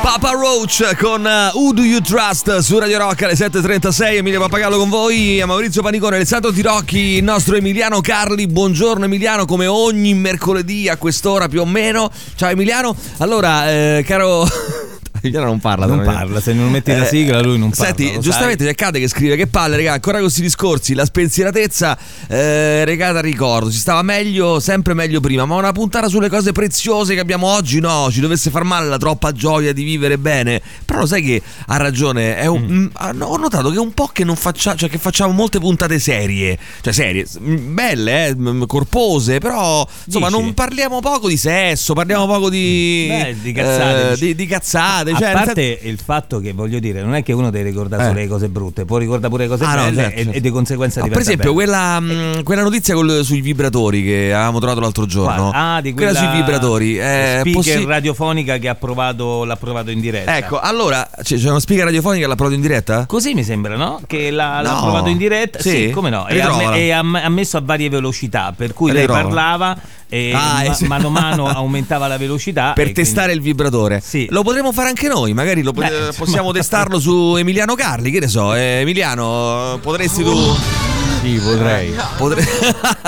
Papa Roach con Who Do You Trust su Radio Rock alle 7.36. Emilio Pappagallo con voi, a Maurizio Panicone, Alessandro Tirocchi, il nostro Emiliano Carli. Buongiorno Emiliano, come ogni mercoledì a quest'ora più o meno. Ciao Emiliano. Allora, caro... Emiliano non parla. Non parla, se non metti la sigla lui non parla. Senti, giustamente c'è Cade che scrive: che palle regà, ancora con questi discorsi. La spensieratezza regata al ricordo. Si stava meglio, sempre meglio prima. Ma una puntata sulle cose preziose che abbiamo oggi, no, ci dovesse far male la troppa gioia di vivere bene. Però lo sai che ha ragione, è un, ho notato che è un po' che non facciamo, cioè che facciamo molte puntate serie. Cioè serie, belle, corpose. però insomma, dici? Non parliamo poco di sesso. Parliamo poco di cazzate, di cazzate. Cioè, a parte il fatto che, voglio dire, non è che uno deve ricordare solo le cose brutte, può ricordare pure le cose belle, no, certo. E di conseguenza per esempio quella notizia sui vibratori che avevamo trovato l'altro giorno, di quella sui vibratori, speaker radiofonica che l'ha provato in diretta. Ecco, allora c'è una speaker radiofonica che l'ha provato in diretta? Così mi sembra, no? Che l'ha provato in diretta, sì come no, e ha messo a varie velocità, per cui lei parlava e mano a mano aumentava la velocità per testare quindi... il vibratore. Sì. Lo potremmo fare anche noi, magari possiamo testarlo su Emiliano Carli, che ne so. Emiliano, potresti tu? Sì, potrei.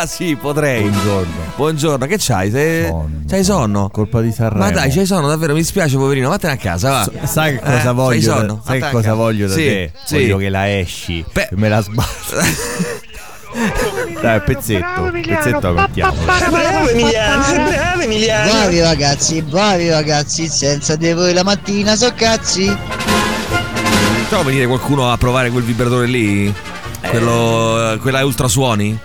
Sì, potrei. Buongiorno, che c'hai? C'hai sonno? Colpa di Sanremo. Ma dai, c'hai sonno davvero, mi spiace poverino, vattene a casa, va. Sai che cosa voglio? Sai che cosa voglio da te? Sì. Voglio che la esci, che me la sbatti. Dai, pezzetto mettiamo. Bravo Emiliano. Bravi ragazzi, senza di voi la mattina so cazzi. Facciamo venire qualcuno a provare quel vibratore lì? Quella ultrasuoni?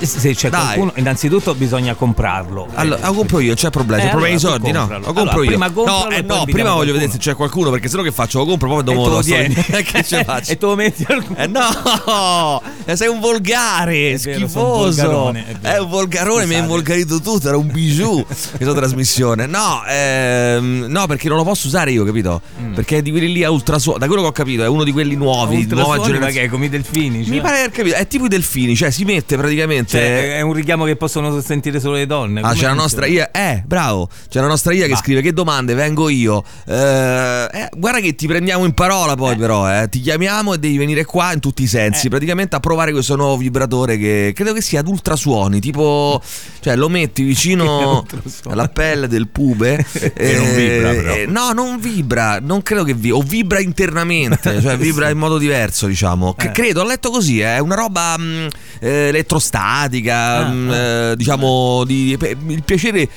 Se c'è qualcuno, innanzitutto bisogna comprarlo. Allora, lo compro io, c'è problema. C'è problema di soldi, no? Lo compro io. Prima prima voglio vedere se c'è qualcuno, perché se no che faccio? Lo compro proprio dopo lo che ce faccio? E tu lo metti al culo. No! Sei un volgare, schifoso. È un volgarone, mi hai involgarito tutto, era un bijou questa trasmissione. No, perché non lo posso usare io, capito? Perché di quelli lì a ultrasuono, da quello che ho capito, è uno di quelli nuovi, nuova generazione. Ma che è come i delfini? Mi pare di aver capito, è tipo i delfini, cioè si mette praticamente, cioè, è un richiamo che possono sentire solo le donne. C'è la nostra Ia, bravo, c'è la nostra Ia che scrive: che domande, vengo io. Guarda che ti prendiamo in parola poi, però ti chiamiamo e devi venire qua in tutti i sensi, praticamente a provare questo nuovo vibratore che credo che sia ad ultrasuoni, tipo, cioè lo metti vicino alla pelle del pube e non vibra, però. No, non vibra, non credo che o vibra internamente, cioè vibra in modo diverso, diciamo. Credo, ho letto così, è una roba elettrostatica, diciamo, il piacere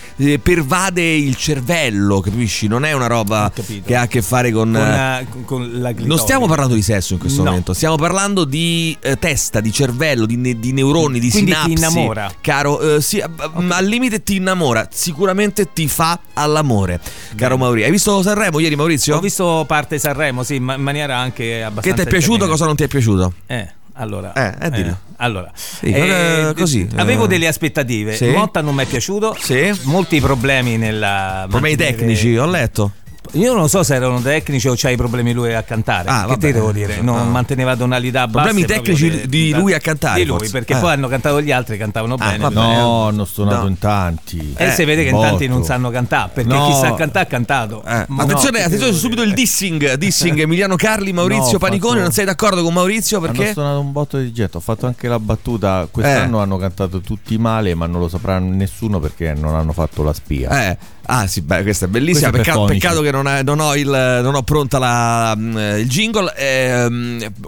pervade il cervello, capisci? Non è una roba che ha a che fare con la clitoride. Non stiamo parlando di sesso in questo momento, stiamo parlando di testa, di cervello, di neuroni, di quindi sinapsi. Ti innamora, caro, al limite ti innamora, sicuramente ti fa all'amore, caro Maurizio. Hai visto Sanremo ieri, Maurizio? Ho visto parte Sanremo, sì, in maniera anche abbastanza. Che ti è piaciuto, cosa non ti è piaciuto? Allora, così avevo delle aspettative. Sì. Motta non mi è piaciuto. Sì. Molti problemi problemi tecnici, ho letto. Io non so se erano tecnici o c'ha i problemi lui a cantare. Che te devo dire? Non manteneva tonalità basse. Problemi tecnici di lui a cantare. Di lui, forse. Perché poi hanno cantato gli altri, cantavano bene. No, hanno suonato in tanti. E si vede che in tanti non sanno cantare, perché chi sa cantare ha cantato. Attenzione subito il dissing Emiliano Carli, Maurizio Panicone. Non sei d'accordo con Maurizio? Perché hanno suonato un botto di getto. Ho fatto anche la battuta. Quest'anno hanno cantato tutti male, ma non lo saprà nessuno perché non hanno fatto la spia. Sì, beh, questa è bellissima. Peccato che non ho pronta il jingle.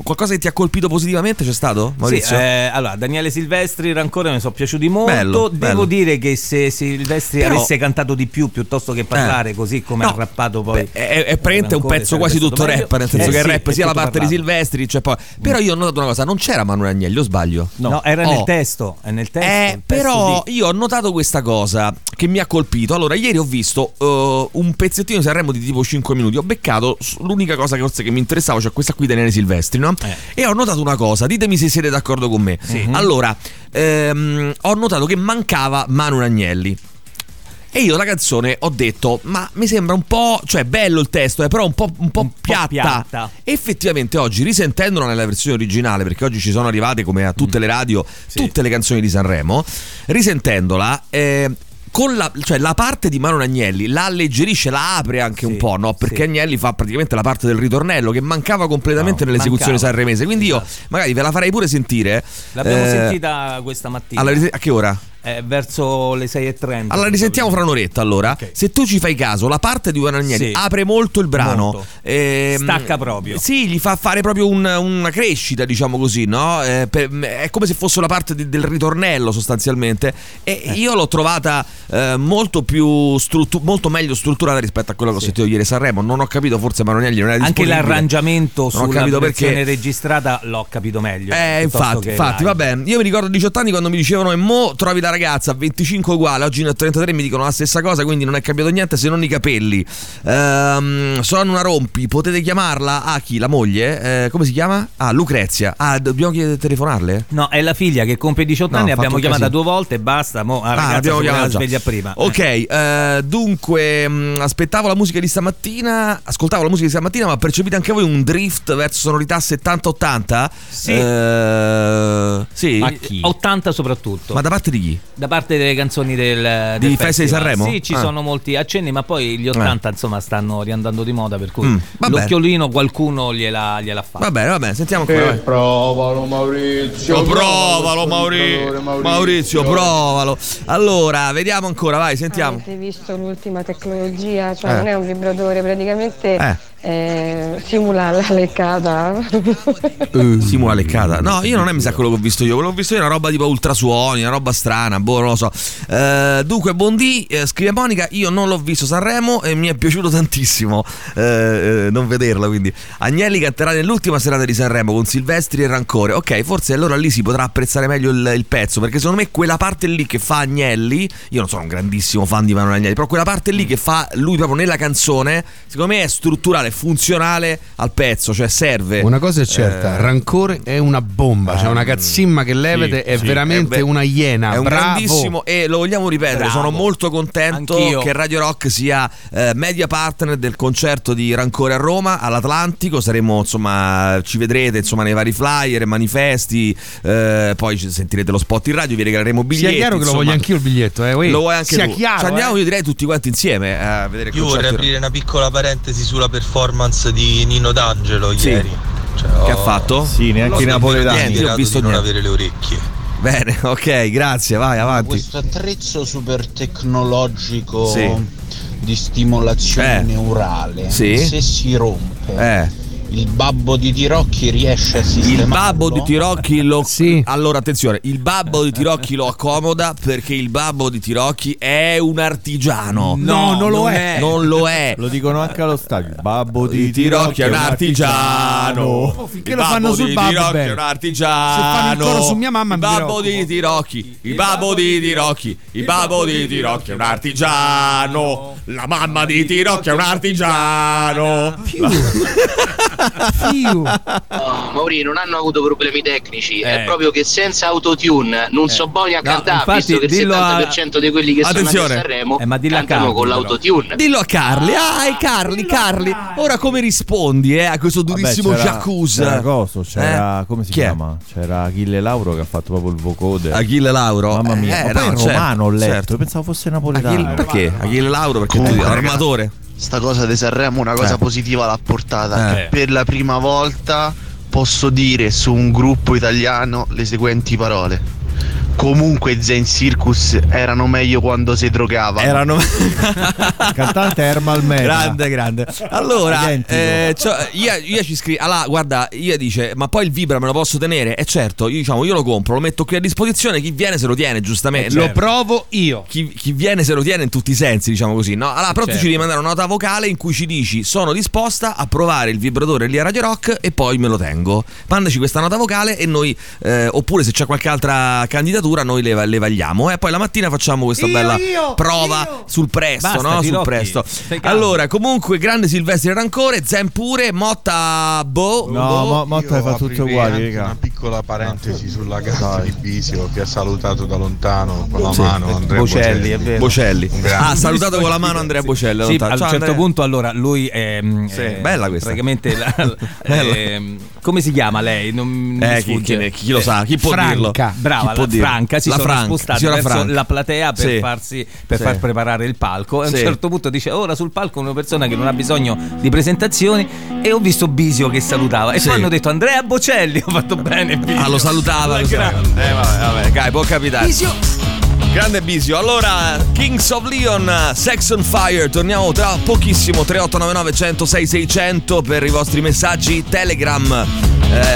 Qualcosa che ti ha colpito positivamente c'è stato, Maurizio? Sì, allora, Daniele Silvestri, Rancore, mi sono piaciuti molto. Devo dire che se Silvestri avesse cantato di più piuttosto che parlare così come ha rappato poi. È praticamente un pezzo quasi tutto rap, nel senso che il rap sia la parte di Silvestri, cioè poi. Però io ho notato una cosa: non c'era Manuel Agnelli, o sbaglio? No, era nel testo. Però io ho notato questa cosa che mi ha colpito. Allora, ieri ho visto un pezzettino di Sanremo di tipo 5 minuti, ho beccato l'unica cosa che forse che mi interessava, cioè questa qui, Daniele Silvestri, no? E ho notato una cosa, ditemi se siete d'accordo con me. Sì. Allora, ho notato che mancava Manuel Agnelli. E io la canzone ho detto, ma mi sembra un po', cioè bello il testo, però un po' piatta. Effettivamente oggi, risentendola nella versione originale, perché oggi ci sono arrivate come a tutte le radio, tutte le canzoni di Sanremo, risentendola... con la, cioè la parte di Manuel Agnelli la alleggerisce, la apre anche un po', no? Perché Agnelli fa praticamente la parte del ritornello che mancava completamente nell'esecuzione sanremese. Quindi io magari ve la farei pure sentire. L'abbiamo sentita questa mattina. A che ora? Verso le 6:30. Allora risentiamo fra un'oretta. Allora se tu ci fai caso, la parte di Manuel Agnelli apre molto il brano, stacca proprio. Sì, gli fa fare proprio una crescita, diciamo così, no? È come se fosse la parte del ritornello sostanzialmente. E io l'ho trovata molto più molto meglio strutturata rispetto a quella che ho sentito ieri Sanremo. Non ho capito, forse Manuel Agnelli non era disponibile. Anche l'arrangiamento sulla versione registrata l'ho capito meglio. Infatti va bene. Io mi ricordo a 18 anni quando mi dicevano e mo trovi la ragazza 25 uguale, oggi ne ho 33, mi dicono la stessa cosa, quindi non è cambiato niente se non i capelli. Sono una rompi, potete chiamarla chi? La moglie? Come si chiama? Lucrezia. Dobbiamo telefonarle? No, è la figlia che compie 18 anni, abbiamo chiamata 2 volte e basta, mo la ragazza abbiamo chiamato la sveglia prima. Dunque, aspettavo la musica di stamattina, ascoltavo la musica di stamattina, ma percepite anche voi un drift verso sonorità 70-80? Sì. Sì. A chi? 80 soprattutto. Ma da parte di chi? Da parte delle canzoni del Festa di Sanremo? Sì, ci sono molti accenni, ma poi gli 80 insomma stanno riandando di moda, per cui l'occhiolino qualcuno gliela fa. Va bene, sentiamo qua. Provalo Maurizio. Maurizio, provalo. Allora, vediamo ancora, vai, sentiamo. Avete visto l'ultima tecnologia, cioè non è un vibratore, praticamente simula la leccata. Simula la leccata. No, io non è mi sa quello che ho visto io. Quello che ho visto io è una roba tipo ultrasuoni, una roba strana, boh, non lo so. Dunque, buondì, scrive Monica, io non l'ho visto Sanremo e mi è piaciuto tantissimo non vederla, quindi. Agnelli canterà nell'ultima serata di Sanremo con Silvestri e Rancore. Ok, forse allora lì si potrà apprezzare meglio il pezzo, perché secondo me quella parte lì che fa Agnelli, io non sono un grandissimo fan di Manuel Agnelli, però quella parte lì che fa lui proprio nella canzone, secondo me è strutturale, funzionale al pezzo, cioè serve. Una cosa è certa, Rancore è una bomba, cioè una cazzimma che levete è veramente una iena. È un grandissimo, e lo vogliamo ripetere, sono molto contento che Radio Rock sia media partner del concerto di Rancore a Roma all'Atlantico. Saremo, insomma, ci vedrete insomma nei vari flyer, manifesti, poi sentirete lo spot in radio, vi regaleremo biglietti. Sia chiaro che lo voglio anch'io il biglietto, lo vuoi anche sia tu. Chiaro, ci andiamo, io direi tutti quanti insieme a vedere. Io vorrei aprire una piccola parentesi sulla performance di Nino D'Angelo ieri. Cioè, che ha fatto? Sì, neanche i napoletani. Io ho visto di non avere le orecchie. Bene, ok, grazie, vai avanti. Questo attrezzo super tecnologico di stimolazione orale, se si rompe, il babbo di Tirocchi riesce a sistemarlo. Il babbo di Tirocchi lo Allora attenzione, il babbo di Tirocchi lo accomoda, perché il babbo di Tirocchi è un artigiano. No, non lo è. Non lo è. Lo dicono anche allo stadio. Il babbo di Tirocchi è un artigiano. Finché lo fanno sul babbo, Tirocchi è un artigiano. Se fanno il coro su mia mamma, il babbo di Tirocchi, il babbo di Tirocchi, il babbo di Tirocchi è un artigiano. La mamma di Tirocchi è un artigiano. Mauri, non hanno avuto problemi tecnici, è proprio che senza autotune non so Bonia cantare, visto che il 70% di quelli che sono a Sanremo cantano con l'autotune. Dillo a Carli, Carli, ora come rispondi a questo durissimo jacuzzi? C'era come si chiama? C'era Achille Lauro che ha fatto proprio il vocode. Achille Lauro, mamma mia, poi è romano, ho letto, pensavo fosse napoletano. Perché? Achille Lauro perché tu armatore. Sta cosa di Sanremo una cosa positiva l'ha portata, che per la prima volta posso dire su un gruppo italiano le seguenti parole: comunque Zen Circus erano meglio quando si drogavano. Cantante Ermal Mena. Grande. Allora io ci scrivo, guarda, io dice ma poi il vibra me lo posso tenere? Certo, io diciamo io lo compro, lo metto qui a disposizione, chi viene se lo tiene, giustamente. Lo provo io. Chi viene se lo tiene in tutti i sensi, diciamo così, no? Allora però tu ci devi mandare una nota vocale in cui ci dici sono disposta a provare il vibratore lì a Radio Rock e poi me lo tengo. Mandaci questa nota vocale e noi oppure se c'è qualche altra candidatura noi le vagliamo, poi la mattina facciamo questa bella prova. Sul presto. Basta, no? Sul presto. Allora, comunque, grande Silvestri Rancore, Zen pure, Motta. Motta fa tutto uguale. Una piccola piccola parentesi sulla casa di Bisio che ha salutato da lontano con la mano Andrea Bocelli, è vero. Bocelli. Ha salutato con la mano Andrea Bocelli. Sì, a un certo punto allora lui è bella questa. Praticamente bella. Come si chiama lei? Non mi sfugge. Chi lo sa, chi può dirlo? Brava, chi può dirlo? Franca si sono spostati verso la platea per far preparare il palco. E a un certo punto dice: "Ora sul palco una persona che non ha bisogno di presentazioni", e ho visto Bisio che salutava e poi hanno detto Andrea Bocelli. Ho fatto bene, Bisio. Ah, lo salutava. Vabbè, può capitare. Bisio. Grande Bisio. Allora, Kings of Leon, Sex on Fire. Torniamo tra pochissimo. 3899 106 600 per i vostri messaggi Telegram,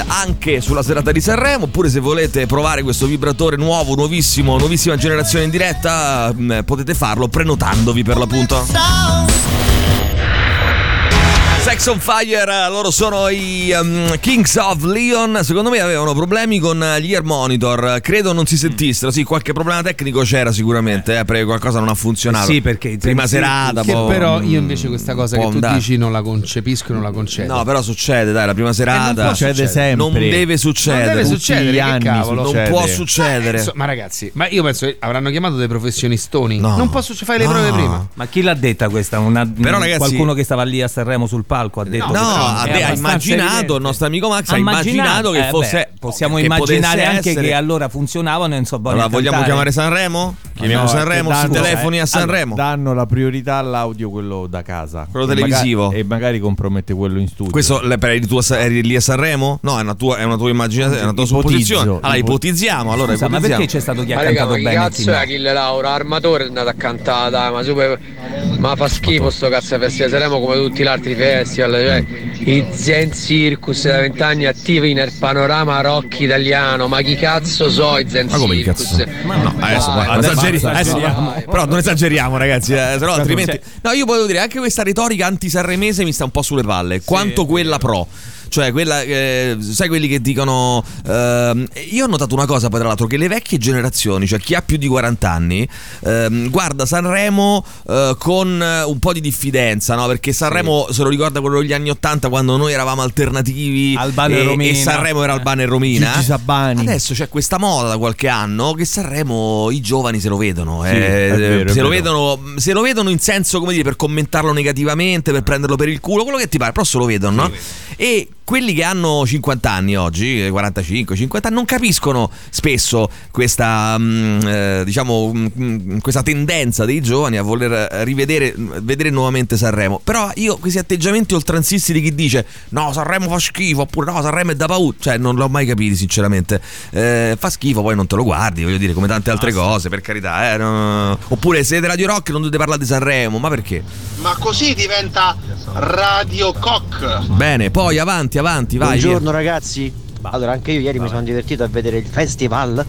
anche sulla serata di Sanremo, oppure se volete provare questo vibratore nuovo, nuovissimo, nuovissima generazione in diretta, potete farlo prenotandovi per l'appunto. Sex on Fire, loro sono i Kings of Leon. Secondo me avevano problemi con gli air monitor, credo non si sentissero. Sì, qualche problema tecnico c'era sicuramente, perché qualcosa non ha funzionato. Sì, perché prima serata che però io invece questa cosa che tu dici non la concepisco e non la concedo. No, però succede, dai, la prima serata succede sempre. Non deve succedere. Non deve succedere, che cavolo. Non può succedere. Ma ragazzi, ma io penso che avranno chiamato dei professionistoni. No. Non posso fare le prove prima. Ma chi l'ha detta questa? Però, ragazzi, qualcuno che stava lì a Sanremo sul palco ha detto ha immaginato il nostro amico Max, ha immaginato che fosse possiamo che immaginare anche essere. Che allora funzionavano in allora vogliamo chiamare Sanremo? Chiamiamo Sanremo sui telefoni a Sanremo. Danno la priorità all'audio, quello da casa, quello televisivo, magari compromette quello in studio. Questo eri lì a Sanremo? No, è una tua immaginazione, è una tua supposizione. Allora ipotizziamo. Allora scusa, ipotizziamo. Ma perché c'è stato chi ha cantato bene? Ma che cazzo è Achille Lauro? Armatore è andato a cantare, dai, ma fa schifo sto cazzo di festa di Sanremo, come tutti gli altri festival, cioè i Zen Circus da 20 anni attivi nel panorama rock italiano, ma chi cazzo so i Zen Circus? Ma no, adesso esageriamo. Però non esageriamo, ragazzi, sennò altrimenti. No, io volevo dire anche questa retorica anti-sanremese mi sta un po' sulle palle, quanto quella pro. Cioè quella sai, quelli che dicono io ho notato una cosa poi, tra l'altro, che le vecchie generazioni, cioè chi ha più di 40 anni guarda Sanremo con un po' di diffidenza, no? Perché Sanremo se lo ricorda quello degli anni 80, quando noi eravamo alternativi, Albano e Romina, e Sanremo era Albano e Romina. Gigi Sabani. Adesso c'è questa moda da qualche anno che Sanremo i giovani se lo vedono, se lo vedono in senso, come dire, per commentarlo negativamente, per prenderlo per il culo, quello che ti pare, però se lo vedono, no? E quelli che hanno 50 anni oggi, 45, 50 anni, non capiscono spesso questa questa tendenza dei giovani a voler vedere nuovamente Sanremo. Però io questi atteggiamenti oltranzisti di chi dice no, Sanremo fa schifo, oppure no, Sanremo è da paura, cioè non l'ho mai capito sinceramente. Fa schifo, poi non te lo guardi, voglio dire, come tante altre cose, per carità, no. Oppure siete Radio Rock, non dovete parlare di Sanremo, ma perché? Ma così diventa Radio Cock. Bene, poi avanti, vai. Buongiorno ragazzi. Allora, anche io ieri mi sono divertito a vedere il festival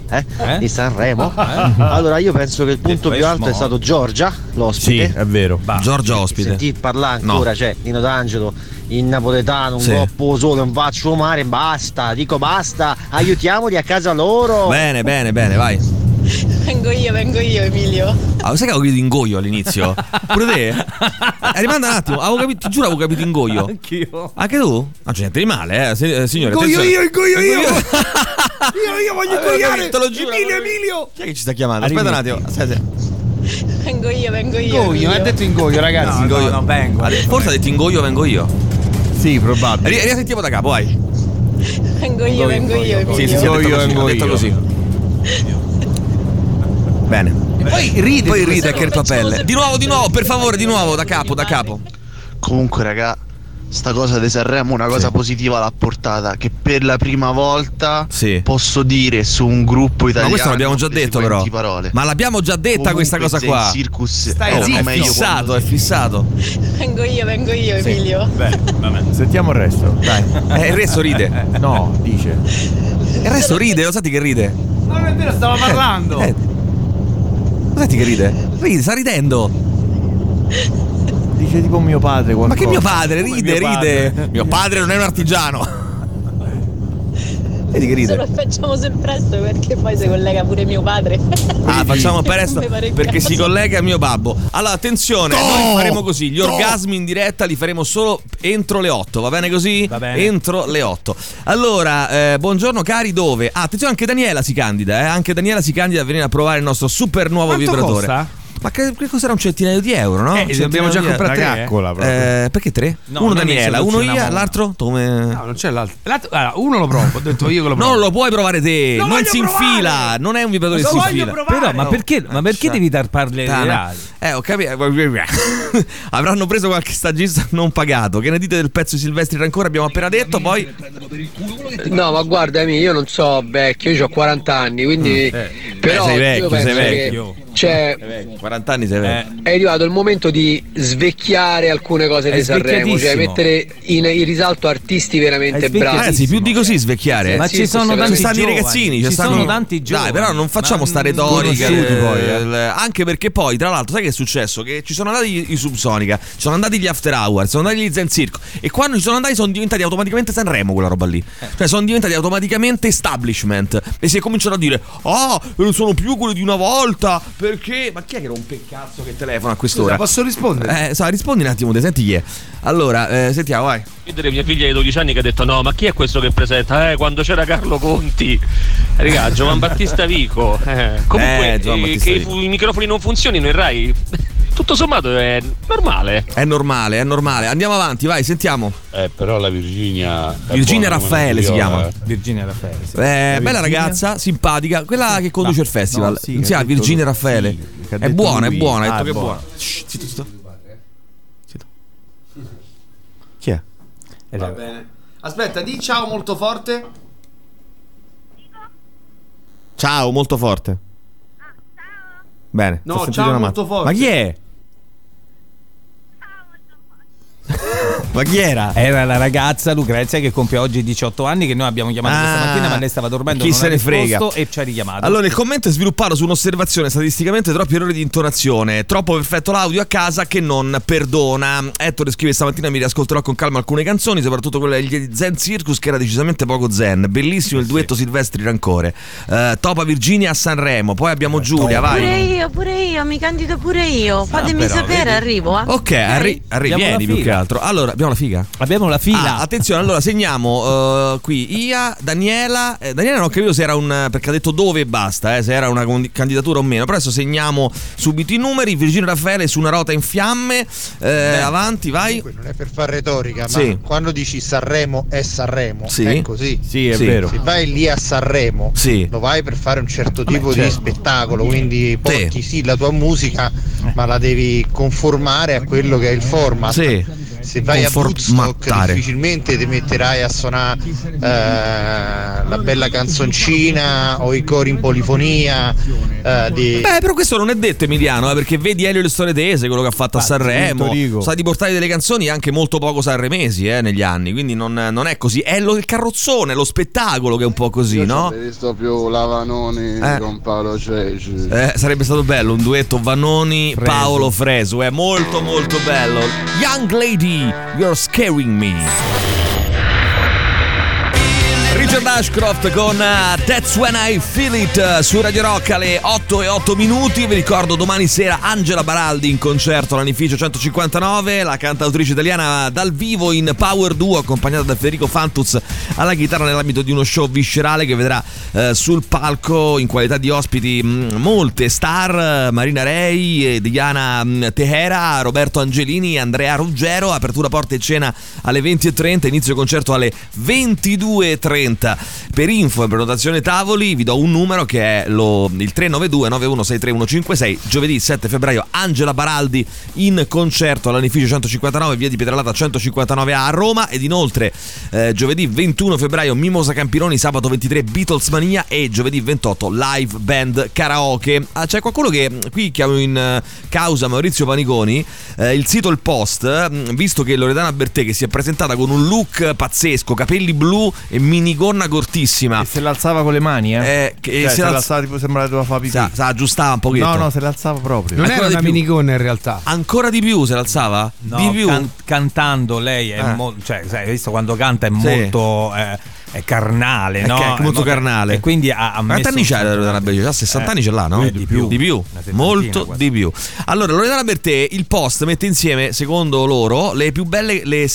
di Sanremo. Allora, io penso che il punto più alto è stato Giorgia, l'ospite. Sì, è vero. Giorgia ospite. Sentì parlare ancora, cioè Nino D'Angelo in napoletano, un coppo solo, un vaccio mare, basta, aiutiamoli a casa loro. Bene, vai. Vengo io Emilio. Sai che avevo capito ingoio all'inizio? Pure te? Rimanda un attimo, ti giuro avevo capito ingoio. Anch'io. Anche tu? Non c'è niente di male, signore. Ingoio io. Io voglio ingoiare. Emilio. Chi è che ci sta chiamando? Aspetta un attimo. Aspetta. Vengo io. Ingoio, ha detto ingoio, ragazzi. No, vengo. Forse ha detto ingoio, vengo io. Sì, probabile. Riasentiamo da capo, vai. Vengo io. Emilio. Sì, ho detto così. Bene. E poi ride a Kerpapelle. Di nuovo, per favore, da capo. Comunque, raga, sta cosa di Sanremo una cosa positiva l'ha portata, che per la prima volta posso dire su un gruppo italiano. Ma questo l'abbiamo già detto, però. Ma l'abbiamo già detta. Comunque, questa cosa qua. Il Circus è fissato. Vengo io, Emilio. Beh, vabbè. Sentiamo il resto. Dai. Il resto ride. No, dice. Il resto ride, lo senti che ride? Ma non è vero, stavo parlando. Senti che ride, sta ridendo. Dice tipo mio padre qualcosa. Ma che mio padre? Ride. Mio padre non è un artigiano. Vedi che ride. Lo facciamo sempre presto perché poi si collega pure mio padre. Ah, facciamo presto perché si collega mio babbo. Allora, attenzione, noi faremo così, gli orgasmi in diretta li faremo solo entro le 8, va bene così? Va bene. Entro le 8. Allora, buongiorno cari, dove? Ah, attenzione, anche Daniela si candida, anche Daniela si candida a venire a provare il nostro super nuovo vibratore. Costa? Ma che costerà un centinaio di euro, no? Abbiamo già comprato tre. Perché tre? No, uno Daniela, uno io, l'altro? Come? No, non c'è l'altro. Allora, uno lo provo, ho detto io che lo provo. Non lo puoi provare te, non si infila, non è un vibratore che si infila. Però, ma perché devi dar parole reali? Ho capito. Avranno preso qualche stagista non pagato. Che ne dite del pezzo di Silvestri Rancore? Abbiamo appena detto, poi. No, ma guardami, io non so vecchio, io ho 40 anni, quindi. Però sei vecchio, sei vecchio. Cioè, 40 anni sei vecchio. È arrivato il momento di svecchiare alcune cose di Sanremo, cioè mettere in risalto artisti veramente bravi. Ragazzi, più di così svecchiare. Ma ci sono tanti ragazzini, ci sono tanti giovani. Dai, però non facciamo sta retorica. Anche perché poi, tra l'altro, sai che è successo? Che ci sono andati i Subsonica, ci sono andati gli After Hours, sono andati gli Zen Circus, e quando ci sono andati sono diventati automaticamente Sanremo quella roba lì. Cioè sono diventati automaticamente establishment. E si cominciano a dire: ah, non sono più quelli di una volta, perché? Ma chi è che rompe il cazzo che telefona a quest'ora? Posso rispondere? Rispondi un attimo, te senti chi è? Allora, sentiamo, vai. Vedere mia figlia di 12 anni che ha detto: no, ma chi è questo che presenta? Quando c'era Carlo Conti. Raga, Giovanbattista Vico. Comunque, che i microfoni non funzionino in Rai, tutto sommato è normale. È normale. Andiamo avanti, vai, sentiamo. Però la Virginia. Virginia Raffaele si chiama. Virginia Raffaele. Sì. Bella ragazza, simpatica, quella che conduce il festival. Non si chiama Virginia Raffaele. È buona. Ha detto che è buona. Zitto. Chi è? Va bene. Aspetta, di ciao molto forte. Ciao molto forte. Bene. No, ciao molto forte. Ma chi è? Ma chi era? Era la ragazza Lucrezia che compie oggi 18 anni, che noi abbiamo chiamato questa mattina, ma lei stava dormendo. Chi se ne frega? E ci ha richiamato. Allora, il commento è sviluppato su un'osservazione: statisticamente troppi errori di intonazione, troppo perfetto l'audio a casa che non perdona. Ettore scrive: stamattina mi riascolterò con calma alcune canzoni, soprattutto quella degli Zen Circus, che era decisamente poco zen. Bellissimo il duetto Silvestri Rancore. Topa Virginia a Sanremo. Poi abbiamo Giulia, vai. Pure io, mi candido pure io. Fatemi sapere, vedi? Arrivo. Ok, arrivieni più che altro. Allora, abbiamo la figa? Abbiamo la fila. Attenzione, allora segniamo qui Ia, Daniela. Daniela non ho capito se era un, perché ha detto dove e basta, se era una candidatura o meno. Però adesso segniamo subito i numeri. Virginia Raffaele su una rota in fiamme. Avanti, vai. Dunque, non è per far retorica, ma quando dici Sanremo è Sanremo, è così. Sì, è vero. Se vai lì a Sanremo, lo vai per fare un certo tipo di spettacolo. Quindi porti la tua musica, ma la devi conformare a quello che è il format. Se vai a Woodstock difficilmente ti metterai a suonare la bella canzoncina o i cori in polifonia di... Beh, però questo non è detto, Emiliano, perché vedi Elio e le storie tese, quello che ha fatto a Sanremo, sa di portare delle canzoni anche molto poco sanremesi negli anni, quindi non è così. È il carrozzone, lo spettacolo che è un po' così. Io no? Ho visto più la Vanoni con Paolo Ceci. Sarebbe stato bello un duetto Vanoni Paolo Fresu, è molto molto bello. Young Lady, You're Scaring Me. Richard Ashcroft con That's When I Feel It su Radio Rock alle 8:08. Vi ricordo domani sera Angela Baraldi in concerto all'Anificio 159, la cantautrice italiana dal vivo in Power Duo, accompagnata da Federico Fantuz alla chitarra, nell'ambito di uno show viscerale che vedrà sul palco in qualità di ospiti molte star: Marina Rei, Diana Tehera, Roberto Angelini, Andrea Ruggero. Apertura porta e cena alle 20:30, inizio concerto alle 22:30. Per info e prenotazione tavoli vi do un numero che è il 392 9163156. Giovedì 7 febbraio Angela Baraldi in concerto all'Anificio 159, via di Pietralata 159A a Roma. Ed inoltre giovedì 21 febbraio Mimosa Campironi, sabato 23 Beatles Mania e giovedì 28 Live Band Karaoke. C'è qualcuno che qui chiamo in causa Maurizio Paniconi, il sito Il Post, visto che Loredana Bertè, che si è presentata con un look pazzesco, capelli blu e minigonna cortissima, e se l'alzava con le mani se l'alzava tipo sembrava doveva fare pipì, si aggiustava un pochetto, no se l'alzava proprio, non era una minigonna in realtà, ancora di più se l'alzava, no, di più cantando lei è cioè sai, hai visto quando canta è molto è carnale, no? È molto carnale. E quindi ha messo. Quanti anni c'ha Loredana Bertè? Ha 60 anni, ce l'ha, no? Di più. Molto quasi. Di più. Allora, Loredana Bertè, il post mette insieme, secondo loro, le più belle, le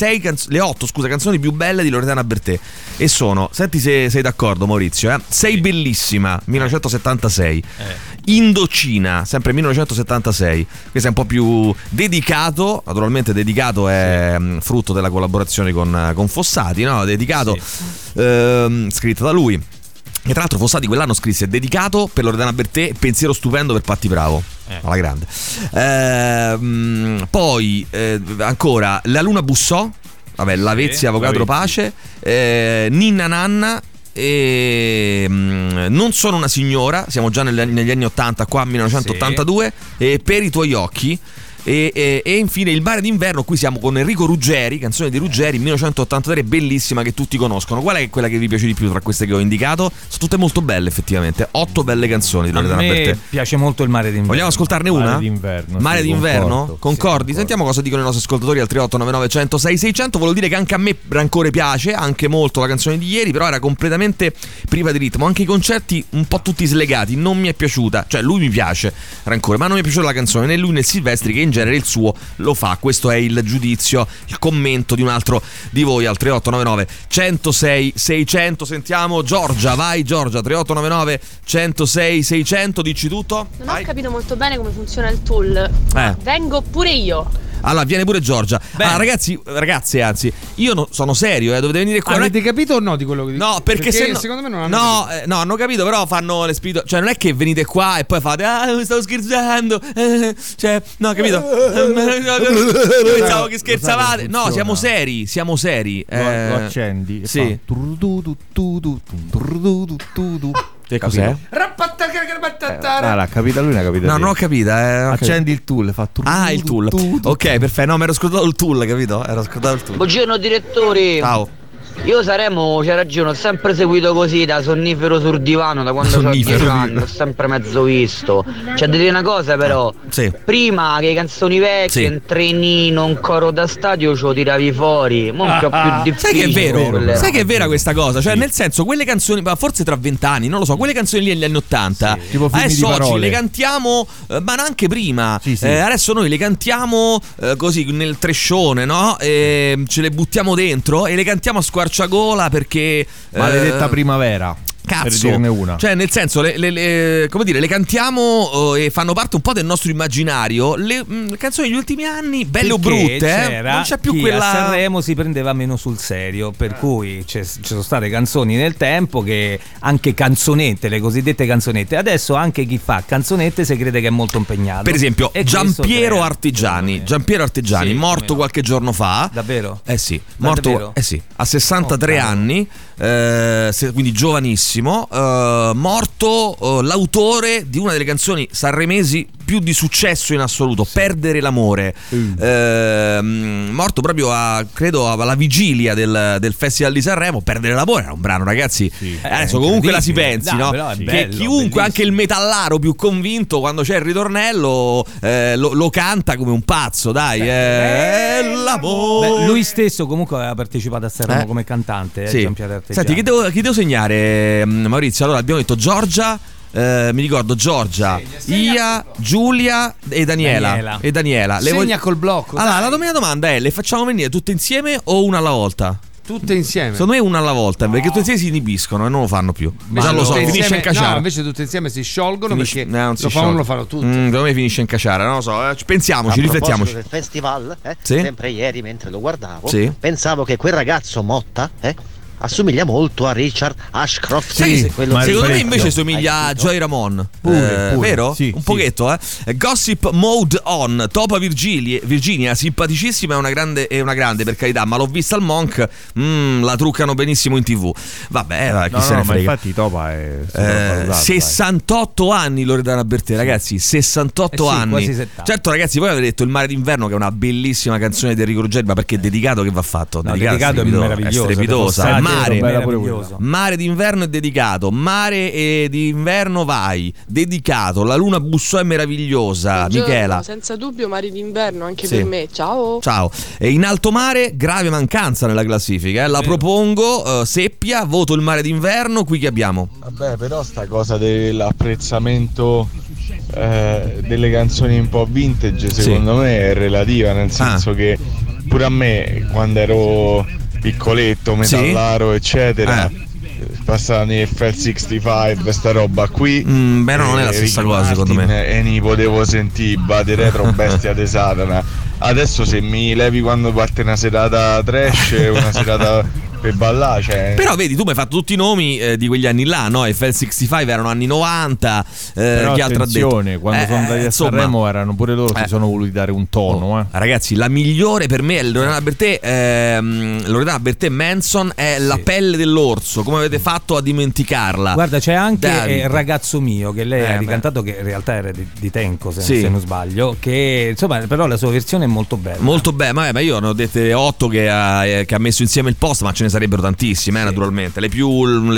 otto canzoni più belle di Loredana Bertè. E sono, senti se sei d'accordo, Maurizio, Sei bellissima, 1976. Indocina, sempre 1976. Questo è un po' più dedicato, naturalmente dedicato è frutto della collaborazione con Fossati, no? Dedicato, scritta da lui. E tra l'altro Fossati quell'anno scrisse dedicato per Loredana Bertè, pensiero stupendo per Patty Pravo. Alla grande. Poi ancora La Luna bussò, vabbè, Lavezzi, Avogadro Pace, Ninna Nanna e Non sono una signora, siamo già negli anni 80 qua, 1982, e Per i tuoi occhi e infine Il mare d'inverno, qui siamo con Enrico Ruggeri, canzone di Ruggeri, 1983, bellissima, che tutti conoscono. Qual è quella che vi piace di più tra queste che ho indicato? Sono tutte molto belle, effettivamente. 8 belle canzoni di Loredana Bertè. A me piace molto Il mare d'inverno. Vogliamo ascoltarne una? Mare d'inverno? Concordi? Sì, sentiamo cosa dicono i nostri ascoltatori al 3899 106 600. Volevo dire che anche a me Rancore piace anche molto, la canzone di ieri, però era completamente priva di ritmo. Anche i concerti un po' tutti slegati, non mi è piaciuta. Cioè, lui mi piace Rancore, ma non mi è piaciuta la canzone, né lui né Silvestri, che in genere il suo lo fa. Questo è il giudizio, il commento di un altro di voi al 3899 106 600. Sentiamo Giorgia, vai Giorgia, 3899 106 600, dici tutto. Non ho capito molto bene come funziona il tool. Vengo pure io. Allora, viene pure Giorgia. Ragazzi, anzi, io sono serio, dovete venire qua. Avete capito o no di quello che dico? No, perché no, secondo me non hanno capito. No, hanno capito, però fanno le spirito. Cioè, non è che venite qua e poi fate stavo scherzando. Cioè, no, capito? Io pensavo che scherzavate. No, siamo seri. Lo accendi. Sì. Che cos'è? L'ha capita lui, l'ha capita. No, non ho capita. Accendi il tool, fa il tool. Ok, perfetto. No, mi ero scordato il tool, capito? Buongiorno direttori. Ciao. Io Saremo, c'è ragione, ho sempre seguito così da sonnifero sul divano da quando sono 10 anni, ho sempre mezzo visto. C'è da dire una cosa però, prima che canzoni vecchie, un trenino, un coro da stadio ce lo tiravi fuori, mo' un po' più difficile. Sai che è vera questa cosa, cioè nel senso, quelle canzoni, ma forse tra 20 anni, non lo so, quelle canzoni lì negli anni 80, tipo film adesso di oggi parole. Le cantiamo, ma anche prima, adesso noi le cantiamo così nel trescione, no? Ce le buttiamo dentro e le cantiamo a squarciagola perché maledetta primavera. Cazzo, una. Cioè nel senso le come dire, le cantiamo e fanno parte un po' del nostro immaginario. Le canzoni degli ultimi anni, belle o brutte, non c'è più quella. A Sanremo si prendeva meno sul serio, per cui ci sono state canzoni nel tempo che anche canzonette, le cosiddette canzonette. Adesso anche chi fa canzonette si crede che è molto impegnato. Per esempio Giampiero Artigiani, morto qualche giorno fa. Davvero? Morto, a 63 anni, quindi giovanissimo. Morto l'autore di una delle canzoni sanremesi più di successo in assoluto, Perdere l'amore. Morto proprio credo alla vigilia del Festival di Sanremo. Perdere l'amore era un brano, ragazzi. Adesso comunque la si pensi, no? Che chiunque, anche il metallaro più convinto, quando c'è il ritornello lo canta come un pazzo, dai. L'amore. Lui stesso comunque aveva partecipato a Sanremo come cantante. Senti, che devo segnare, Maurizio? Allora abbiamo detto Giorgia, mi ricordo Giorgia, Ia, Giulia e Daniela. Segna col blocco. Allora la mia domanda è: le facciamo venire tutte insieme o una alla volta? Tutte insieme. Secondo me una alla volta, perché tutte insieme si inibiscono e non lo fanno più. Già lo so, finisce in caciara. No, invece tutte insieme si sciolgono, perché non lo fanno tutti. Secondo me finisce in caciara, non lo so, pensiamoci, riflettiamoci. Del festival, sempre ieri mentre lo guardavo, pensavo che quel ragazzo Motta, assomiglia molto a Richard Ashcroft. Secondo me invece somiglia a Joy Ramon, vero? Sì, un pochetto, Gossip Mode On, Topa Virginia, simpaticissima, è una grande per carità, ma l'ho vista al Monk, la truccano benissimo in TV. Vabbè, chi se ne frega. Ma infatti Topa è 68 anni Loredana Bertè, ragazzi, 68 anni. Quasi 70. Certo, ragazzi, voi avete detto Il mare d'inverno, che è una bellissima canzone di Enrico Ruggeri, ma perché è dedicato, che va fatto? Dedicato è meraviglioso, mare, mare d'inverno è dedicato, mare d'inverno vai, dedicato, la luna bussò è meravigliosa. Buongiorno, Michela. Senza dubbio mare d'inverno anche per me, ciao. Ciao. E in alto mare, grave mancanza nella classifica, la propongo, Seppia, voto il mare d'inverno, qui che abbiamo? Vabbè, però sta cosa dell'apprezzamento delle canzoni un po' vintage secondo me è relativa, nel senso che pure a me quando ero piccoletto, metallaro eccetera, passavano i FL65, questa roba qui beh, non è la stessa cosa secondo me, e ne potevo sentire Badi Retro, Bestia de Satana. Adesso se mi levi quando parte una serata trash, una serata per ballare, cioè. Però vedi, tu mi hai fatto tutti i nomi di quegli anni là, no? FL65 erano anni 90, chi altro ha detto? Quando sono andati a Sanremo erano pure loro che si sono voluti dare un tono. Ragazzi, la migliore per me è Loredana Bertè, Loredana Bertè Manson è La pelle dell'orso. Come avete fatto a dimenticarla? Guarda, c'è anche Il ragazzo mio, che lei ha ricantato, che in realtà era di Tenco, se non sbaglio, che insomma, però la sua versione è molto bella. Molto bella, ma io ne ho dette 8 che ha messo insieme il post, ma ce ne sarebbero tantissime, naturalmente. Le più, insomma,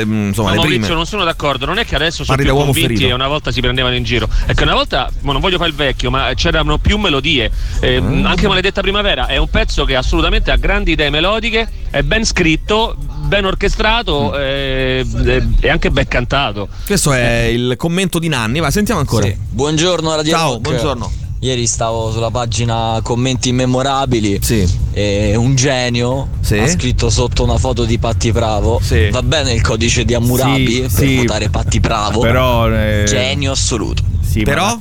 le prime. Maurizio, non sono d'accordo. Non è che adesso sono più convinti e una volta si prendevano in giro. Ecco, una volta, non voglio fare il vecchio, ma c'erano più melodie. Anche Maledetta Primavera è un pezzo che assolutamente ha grandi idee melodiche, è ben scritto, ben orchestrato e anche ben cantato. Questo è il commento di Nanni. Va, sentiamo ancora. Buongiorno Radio Rock. Buongiorno. Ieri stavo sulla pagina commenti immemorabili e un genio ha scritto sotto una foto di Patty Pravo va bene il codice di Hammurabi per votare Patty Pravo, però genio assoluto. Però è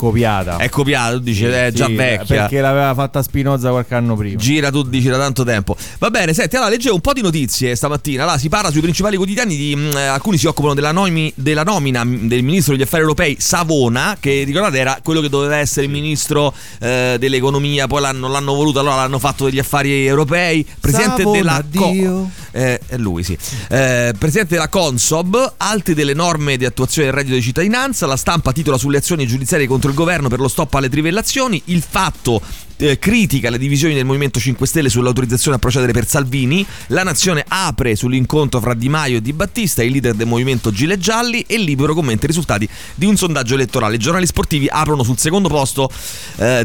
copiato, dice è già vecchia, perché l'aveva fatta Spinoza qualche anno prima. Gira da tanto tempo. Va bene, senti, allora leggevo un po' di notizie stamattina. Allora, si parla sui principali quotidiani di alcuni si occupano della nomina del ministro degli affari europei Savona, che ricordate era quello che doveva essere il ministro dell'economia, poi l'hanno voluto, allora l'hanno fatto degli affari europei, presidente Savona, presidente della Consob, altri delle norme di attuazione del reddito di cittadinanza. La Stampa titola sulle azioni giudiziarie contro il governo per lo stop alle trivellazioni. Il Fatto critica le divisioni del Movimento 5 Stelle sull'autorizzazione a procedere per Salvini. La Nazione apre sull'incontro fra Di Maio e Di Battista, il leader del movimento Gilet Gialli, e Libero commenta i risultati di un sondaggio elettorale. I giornali sportivi aprono sul secondo posto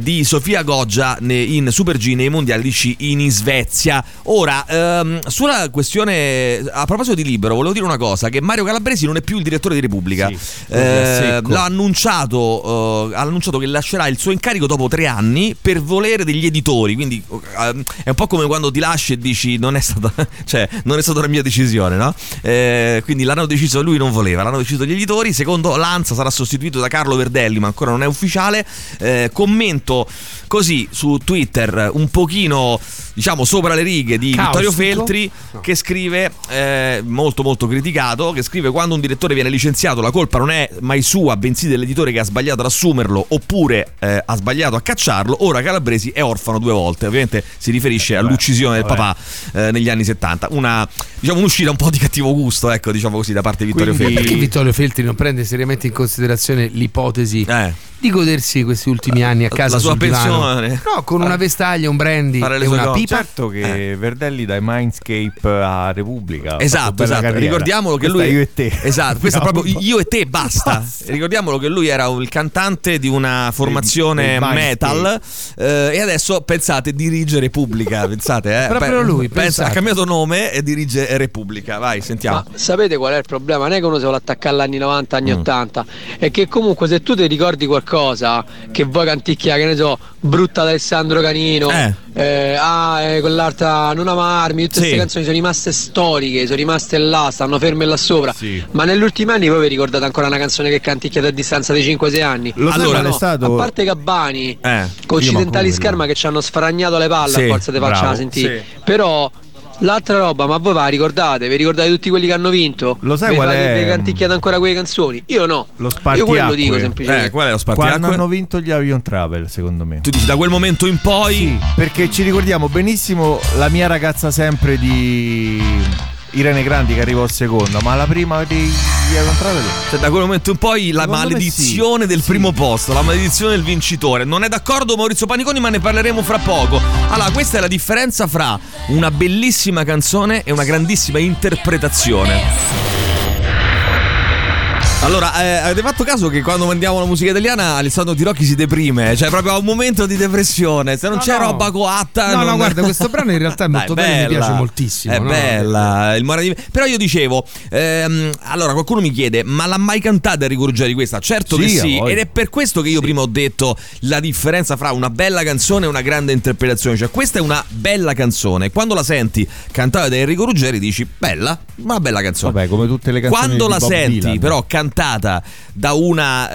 di Sofia Goggia in Super G nei mondiali di sci in Svezia. Ora, sulla questione, a proposito di Libero, volevo dire una cosa, che Mario Calabresi non è più il direttore di Repubblica. Ha annunciato che lascerà il suo incarico dopo 3 anni per volere degli editori, quindi è un po' come quando ti lasci e dici non è stata la mia decisione, no? Quindi l'hanno deciso, lui non voleva, l'hanno deciso gli editori. Secondo l'ANSA sarà sostituito da Carlo Verdelli, ma ancora non è ufficiale. Commento così su Twitter un pochino, diciamo, sopra le righe di Vittorio Feltri, che scrive molto molto criticato, che scrive: quando un direttore viene licenziato la colpa non è mai sua, bensì dell'editore che ha sbagliato ad assumerlo oppure ha sbagliato a cacciarlo. Ora Calabresi è orfano 2 volte. Ovviamente si riferisce all'uccisione del papà negli anni 70. Una, diciamo, un'uscita un po' di cattivo gusto, ecco, diciamo così, da parte di Vittorio Feltri. Perché Vittorio Feltri non prende seriamente in considerazione l'ipotesi di godersi questi ultimi anni a casa, la sua pensione, no, con una vestaglia, un brandy e una pipa. Certo che Verdelli dai Mindscape a Repubblica, esatto. Ricordiamolo che lui, io e te, esatto, questo è proprio io e te, basta. Ricordiamolo che lui era il cantante di una formazione metal e adesso, pensate, dirige Repubblica. Pensate, proprio lui ha cambiato nome e dirige Repubblica. Vai, sentiamo. Ma sapete qual è il problema? Non è che uno se vuole attaccare agli anni 90, agli 80, è che comunque se tu ti ricordi qualcosa che vuoi canticchia, che ne so, brutta Alessandro Canino, quell'altra Non amarmi, tutte queste canzoni sono rimaste storiche, sono rimaste là, stanno ferme là sopra. Ma negli ultimi anni voi vi ricordate ancora una canzone che canticchiate a distanza di 5-6 anni? Allora, a parte Gabbani, occidentali scherma che ci hanno sfragnato le palle a forza di farcela sentire. Però l'altra roba, ma voi vi ricordate tutti quelli che hanno vinto? Lo sai qual è? Vi canticchiate ancora quelle canzoni? Io no. Lo spartiacque. Io quello dico semplicemente. Qual è lo spartiacque? Quando hanno vinto gli Avion Travel, secondo me. Tu dici da quel momento in poi? Sì, perché ci ricordiamo benissimo La mia ragazza sempre di Irene Grandi che arrivò secondo, ma la prima dei contrari, cioè da quel momento in poi la maledizione del primo posto, la maledizione del vincitore. Non è d'accordo Maurizio Paniconi, ma ne parleremo fra poco. Allora, questa è la differenza fra una bellissima canzone e una grandissima interpretazione. Allora, avete fatto caso che quando mandiamo la musica italiana Alessandro Tirocchi si deprime? Cioè proprio a un momento di depressione. Se non c'è roba coatta. No, non... no, guarda, questo brano in realtà è molto bello, mi piace moltissimo. È bella il morale di... Però io dicevo allora qualcuno mi chiede, ma l'ha mai cantata Enrico Ruggeri questa? Certo sì, che sì. Ed è per questo che io prima ho detto la differenza fra una bella canzone e una grande interpretazione. Cioè questa è una bella canzone. Quando la senti cantata da Enrico Ruggeri dici bella, ma bella canzone. Vabbè, come tutte le canzoni. Quando la senti Dylan, però cantata da una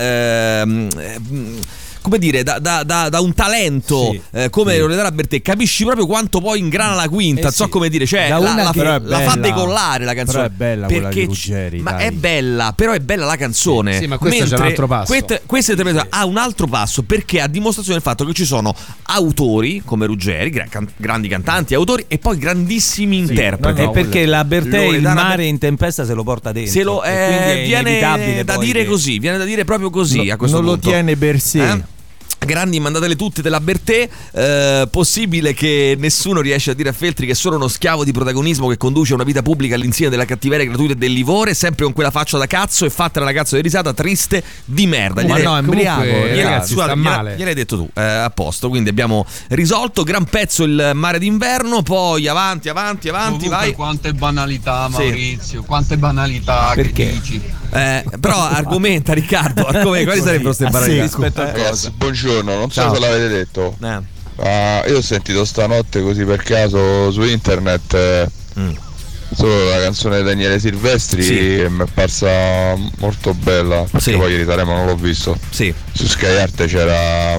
come dire, da un talento come Loredana Bertè, capisci proprio quanto poi ingrana la quinta, so come dire, cioè la fa decollare la canzone. Però è bella quella di Ruggeri, ma dai, è bella, però è bella la canzone. Sì, ma questo c'è un altro passo. Questa interpretazione ha un altro passo, perché a dimostrazione del fatto che ci sono autori come Ruggeri, grandi cantanti, autori, e poi grandissimi interpreti. No, perché la Bertè il mare in tempesta se lo porta dentro. Se lo viene da dire così, viene da dire proprio così, a questo punto. Non lo tiene per sé. Grandi, mandatele tutte della Bertè. Possibile che nessuno riesce a dire a Feltri che è solo uno schiavo di protagonismo che conduce una vita pubblica all'insegna della cattiveria gratuita e del livore, sempre con quella faccia da cazzo e fatta una cazzo di risata triste di merda. Ma no, è embriaco, ragazzi, sta male. Gliel'hai detto tu, a posto. Quindi abbiamo risolto gran pezzo il mare d'inverno. Poi avanti comunque, vai. Quante banalità, Maurizio, quante banalità. Perché? Che dici? Però argomenta Riccardo, quali sarebbero queste banalità rispetto a cosa? Buongiorno, non so se l'avete detto, ma io ho sentito stanotte così per caso su internet solo la canzone di Daniele Silvestri, che mi è parsa molto bella, perché poi ieri Saremo non l'ho visto. Su Sky Arte c'era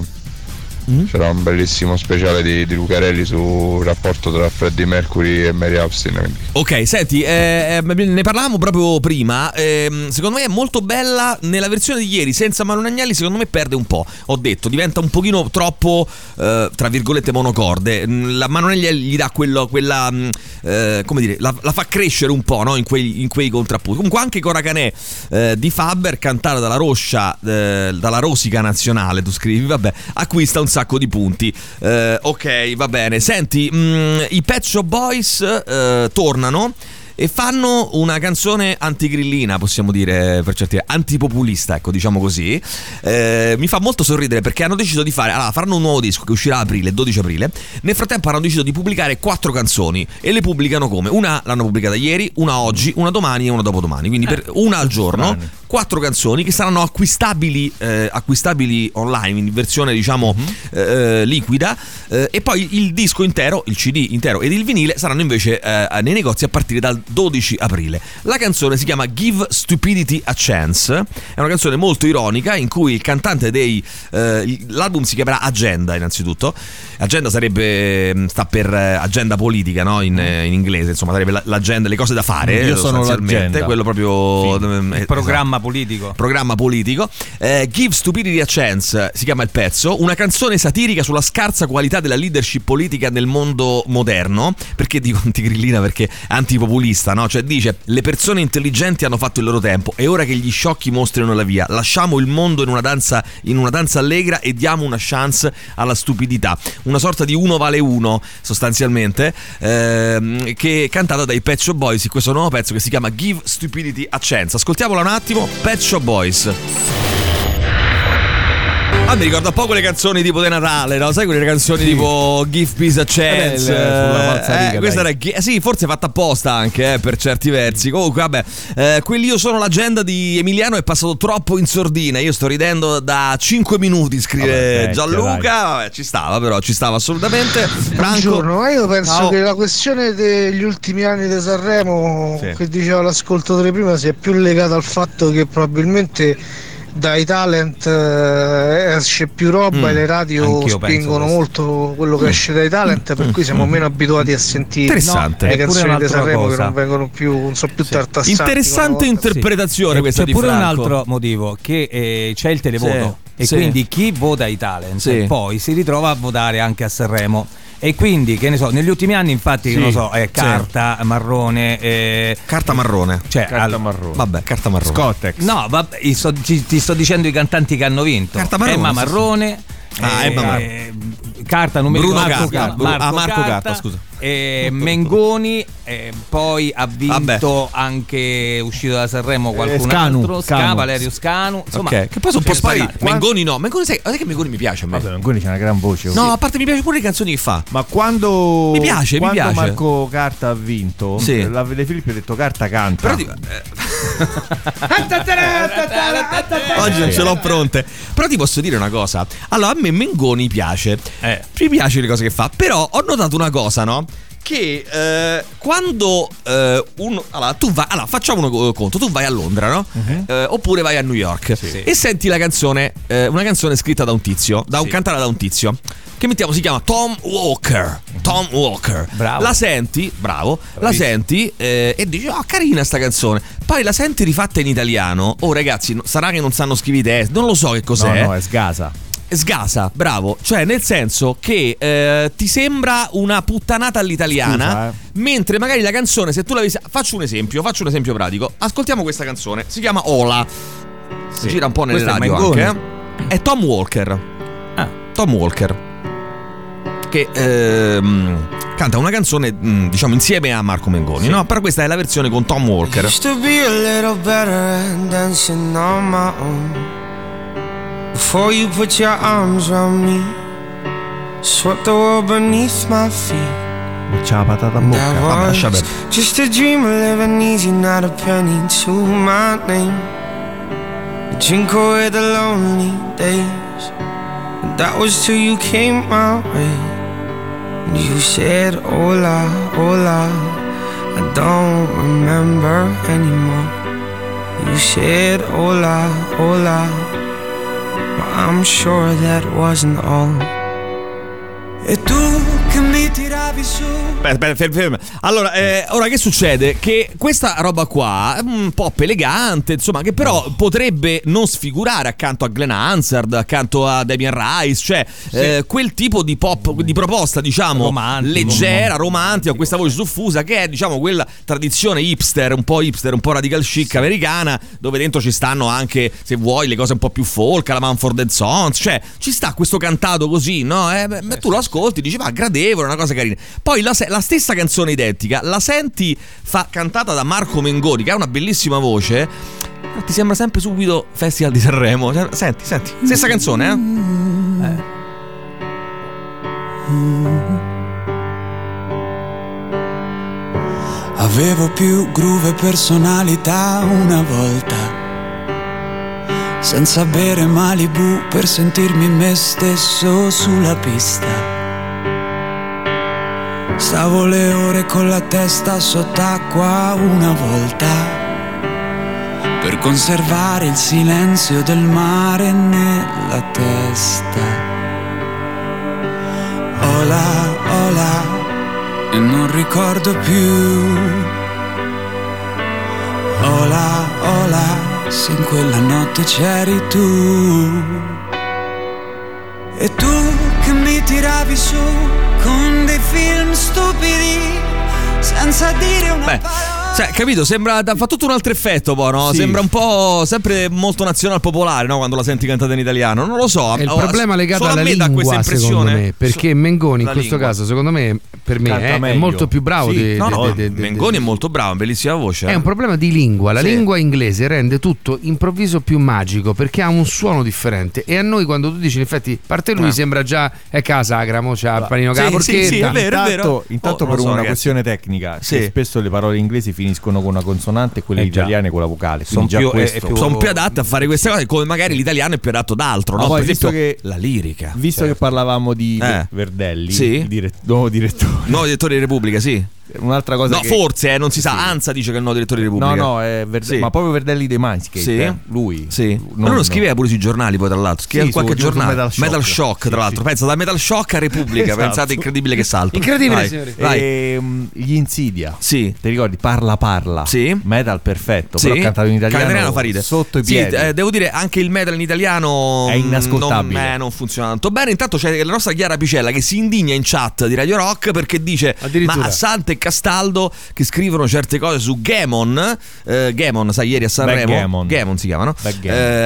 un bellissimo speciale di Lucarelli sul rapporto tra Freddie Mercury e Mary Austin. Ok, senti, ne parlavamo proprio prima, secondo me è molto bella nella versione di ieri senza Manuel Agnelli. Secondo me perde un po', ho detto, diventa un pochino troppo tra virgolette monocorde. La Manuel Agnelli gli dà come dire, la fa crescere un po', no? in quei contrappunti. Comunque anche Coracanè di Faber, cantata dalla Rosica Nazionale, tu scrivi, vabbè, acquista un sacco di punti. Ok, va bene. Senti, i Pet Shop Boys tornano e fanno una canzone antigrillina, possiamo dire, per certi antipopulista, ecco, diciamo così. Mi fa molto sorridere perché hanno deciso di fare, faranno un nuovo disco che uscirà a aprile, 12 aprile. Nel frattempo hanno deciso di pubblicare 4 canzoni e le pubblicano come? Una l'hanno pubblicata ieri, una oggi, una domani e una dopodomani, quindi per una al giorno, 4 canzoni che saranno acquistabili online in versione, diciamo, liquida, e poi il disco intero, il CD intero ed il vinile saranno invece nei negozi a partire dal 12 aprile. La canzone si chiama Give Stupidity a Chance, è una canzone molto ironica in cui il cantante dei l'album si chiamerà Agenda, innanzitutto. Agenda sta per agenda politica, no? in inglese, insomma, sarebbe l'agenda, le cose da fare. Io sono l'agenda, quello proprio programma politico. Give Stupidity a Chance si chiama il pezzo, una canzone satirica sulla scarsa qualità della leadership politica nel mondo moderno. Perché dico antigrillina? Perché antipopulista, no? Cioè dice: le persone intelligenti hanno fatto il loro tempo, è ora che gli sciocchi mostrino la via. Lasciamo il mondo in una danza allegra e diamo una chance alla stupidità. Una sorta di uno vale uno, sostanzialmente, che è cantata dai Pet Shop Boys in questo nuovo pezzo che si chiama Give Stupidity a Chance. Ascoltiamola un attimo. Pet Shop Boys. Mi ricordo un po' quelle canzoni tipo di Natale, no? Sai quelle canzoni tipo Give Peace a Chance? Questa era forse fatta apposta anche per certi versi. Comunque vabbè, Io sono l'agenda di Emiliano è passato troppo in sordina. Io sto ridendo da 5 minuti, scrive Gianluca. Vabbè, ci stava assolutamente. Buongiorno, io penso che la questione degli ultimi anni di Sanremo, che diceva l'ascoltatore prima, sia più legata al fatto che probabilmente dai talent esce più roba e le radio spingono molto quello che esce dai talent, per cui siamo meno abituati a sentire le canzoni di Sanremo che non vengono più, non so più tartassanti. Interessante interpretazione questa di Franco. C'è pure un altro motivo, che c'è il televoto e quindi chi vota i talent poi si ritrova a votare anche a Sanremo. E quindi, che ne so, negli ultimi anni, infatti, non so, carta marrone, carta marrone, cioè carta marrone, vabbè, carta marrone, Scottex, no, vabbè, ti sto dicendo i cantanti che hanno vinto. Carta marrone, Emma Marrone, carta numero Marco Carta, scusa. Mengoni, poi ha vinto anche, uscito da Sanremo, qualcun altro, Valerio Scanu, insomma, okay. Che poi sono un po' sparito. Mengoni no, Mengoni, sai, guarda che Mengoni mi piace a me. Vabbè, Mengoni c'è una gran voce. No, a parte mi piace pure le canzoni che fa. Ma quando mi piace. Marco Carta ha vinto, le Filippi ha detto Carta canta. Però tipo oggi non ce l'ho pronte. Però ti posso dire una cosa. Allora, a me Mengoni piace. Mi piace le cose che fa, però ho notato una cosa, no? Che quando uno, allora, tu vai, allora facciamo un conto, tu vai a Londra, no? Uh-huh. Oppure vai a New York e senti la canzone, una canzone scritta da un tizio, da un cantante, da un tizio che mettiamo si chiama Tom Walker. Tom Walker, bravo. La senti, bravo, bravissimo. La senti e dici "Oh, carina sta canzone". Poi la senti rifatta in italiano. Oh ragazzi, sarà che non sanno scrivere i testi, non lo so che cos'è. No, è sgasa. Sgasa, bravo, cioè nel senso che ti sembra una puttanata all'italiana. Scusa, mentre magari la canzone, se tu l'avessi, faccio un esempio pratico, ascoltiamo questa canzone, si chiama Ola, gira un po' nelle radio anche, è Tom Walker, Tom Walker che canta una canzone diciamo insieme a Marco Mengoni, no? Però questa è la versione con Tom Walker. I used to be a little better and dancing on my own. Before you put your arms round me, swept the world beneath my feet. I was just a dreamer living easy, not a penny to my name. I drink away the lonely days, and that was till you came my way. And you said, hola, hola, I don't remember anymore. You said, hola, hola, I'm sure that wasn't all. E tu che mi tiravi su. Ferma. Allora, ora che succede? Che questa roba qua è un pop elegante, insomma, che però potrebbe non sfigurare accanto a Glenn Hansard, accanto a Damien Rice, cioè quel tipo di pop, di proposta, diciamo, romantico, leggera, romantica, questa voce suffusa che è, diciamo, quella tradizione hipster, un po' radical chic americana, dove dentro ci stanno anche, se vuoi, le cose un po' più folk, la Mumford and Sons, cioè ci sta questo cantato così, no? Tu lo ascolti, dici, ma gradevole, una cosa carina. Poi la stessa canzone identica la senti cantata da Marco Mengoni, che ha una bellissima voce, ma ti sembra sempre subito Festival di Sanremo. Cioè, senti, stessa canzone, Avevo più groove e personalità una volta, senza bere Malibu per sentirmi me stesso sulla pista. Stavo le ore con la testa sott'acqua una volta, per conservare il silenzio del mare nella testa. Ola, ola, e non ricordo più. Ola, ola, se in quella notte c'eri tu. E tu che mi tiravi su con dei film stupidi, senza dire una parola. Cioè, capito? Sembra, fa tutto un altro effetto, poi, no? Sì. Sembra un po' sempre molto nazional popolare, no? Quando la senti cantata in italiano, non lo so. È il problema legato alla lingua, secondo me, perché Mengoni in questo caso, secondo me, per me è molto più bravo. Mengoni è molto bravo, bellissima voce. È un problema di lingua. La lingua inglese rende tutto improvviso più magico, perché ha un suono differente. E a noi, quando tu dici, in effetti, parte lui sembra già è casa agramo, c'ha il panino con la porchetta. Sì, è vero, è vero. Intanto per una questione tecnica, spesso le parole inglesi finiscono con una consonante e quelle italiane con la vocale. Sono più adatte a fare queste cose, come magari l'italiano è più adatto ad altro, no? Poi, per esempio, che la lirica, visto che parlavamo di Verdelli, il nuovo direttore di Repubblica, Un'altra cosa no, che... forse, non si sa, sì. Anza dice che è il nuovo direttore di Repubblica. No, no, è sì. Ma proprio Verdelli dei Mindscape, sì. Lui sì. Ma lui lo scriveva pure sui giornali, poi tra l'altro scriveva, sì, qualche giornale. Metal Shock tra l'altro, pensa, da Metal Shock a Repubblica. Esatto. Pensate, incredibile che salto. Incredibile, signori. Gli Insidia. Sì. Ti ricordi? Parla. Sì. Metal perfetto, sì. Però cantato in italiano fa ride. Sotto i piedi. Sì, devo dire, anche il metal in italiano è inascoltabile. Non funziona tanto bene. Intanto c'è la nostra Chiara Picella che si indigna in chat di Radio Rock perché dice: ma Assante Castaldo che scrivono certe cose su Ghemon. Ghemon, sai, ieri a Sanremo Ghemon si chiamano, no?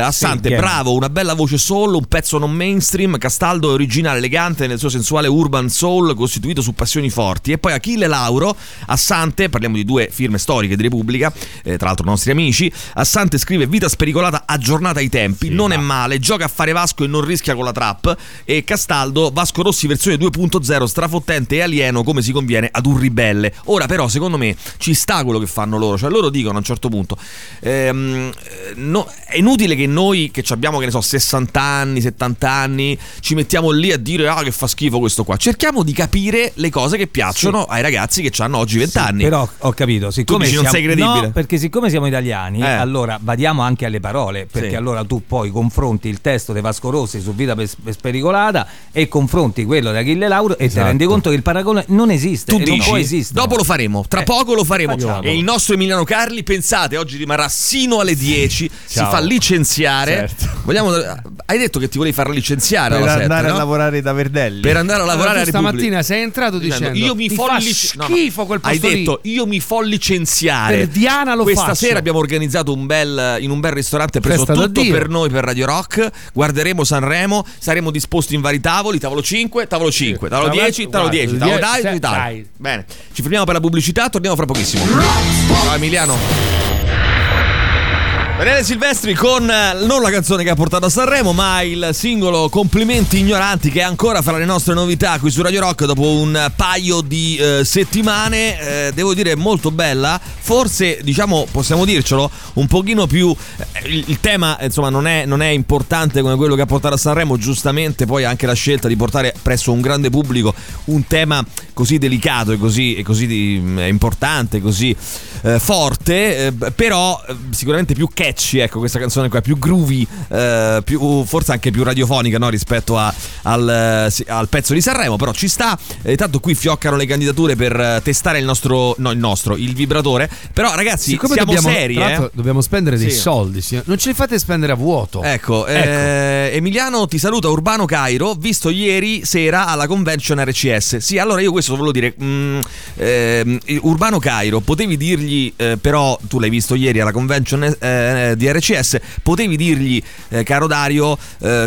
Assante, sì, bravo, una bella voce soul, un pezzo non mainstream. Castaldo è originale, elegante nel suo sensuale urban soul costituito su passioni forti. E poi Achille Lauro. Assante, parliamo di due firme storiche di Repubblica, tra l'altro nostri amici. Assante scrive: vita spericolata, aggiornata ai tempi, sì, non è male, gioca a fare Vasco e non rischia con la trap. E Castaldo: Vasco Rossi versione 2.0, strafottente e alieno come si conviene ad un ribelle. Ora però secondo me ci sta quello che fanno loro, cioè loro dicono a un certo punto no, è inutile che noi che abbiamo, che ne so, 60 anni, 70 anni ci mettiamo lì a dire ah, che fa schifo questo qua. Cerchiamo di capire le cose che piacciono, sì, ai ragazzi che hanno oggi 20 anni. Però ho capito, siccome dici, non sei credibile. No, perché siccome siamo italiani, allora badiamo anche alle parole, perché sì, allora tu poi confronti il testo di Vasco Rossi su Vita Spericolata e confronti quello di Achille Lauro e ti rendi conto che il paragone non esiste. Tu dici, non può esistere. Dopo lo faremo, tra poco lo faremo. Facciamo. E il nostro Emiliano Carli, pensate, oggi rimarrà sino alle 10. Ciao. Si fa licenziare. Certo. Hai detto che ti volevi far licenziare per alla andare 7, a no? lavorare da Verdelli. Per andare a lavorare a Repubblica. Stamattina sei entrato dicendo: io mi fo schifo quel posto. Hai detto: io mi fo licenziare. Per Diana lo Questa faccio. Sera abbiamo organizzato in un bel ristorante, preso Festa tutto per noi, per Radio Rock. Guarderemo Sanremo, saremo disposti in vari tavoli: tavolo 5, tavolo 5, tavolo 10, tavolo 10, tavolo 10, dai. Bene. Ci fermiamo per la pubblicità, torniamo fra pochissimo. Ciao Emiliano. Daniele Silvestri con non la canzone che ha portato a Sanremo, ma il singolo Complimenti Ignoranti, che è ancora fra le nostre novità qui su Radio Rock dopo un paio di settimane. Devo dire molto bella, forse diciamo, possiamo dircelo, un pochino più il tema insomma non è importante come quello che ha portato a Sanremo, giustamente. Poi anche la scelta di portare presso un grande pubblico un tema così delicato e così importante, così forte, però sicuramente più catchy, ecco, questa canzone qua, più groovy, più, forse anche più radiofonica, no? Rispetto al pezzo di Sanremo, però ci sta. Tanto qui fioccano le candidature per testare il vibratore. Però ragazzi, siccome siamo seri, dobbiamo spendere dei soldi, non ce li fate spendere a vuoto. Ecco. Emiliano ti saluta Urbano Cairo, visto ieri sera alla convention RCS. Sì, allora io questo volevo dire, Urbano Cairo, potevi dirgli, però tu l'hai visto ieri alla convention di RCS, potevi dirgli, caro Dario,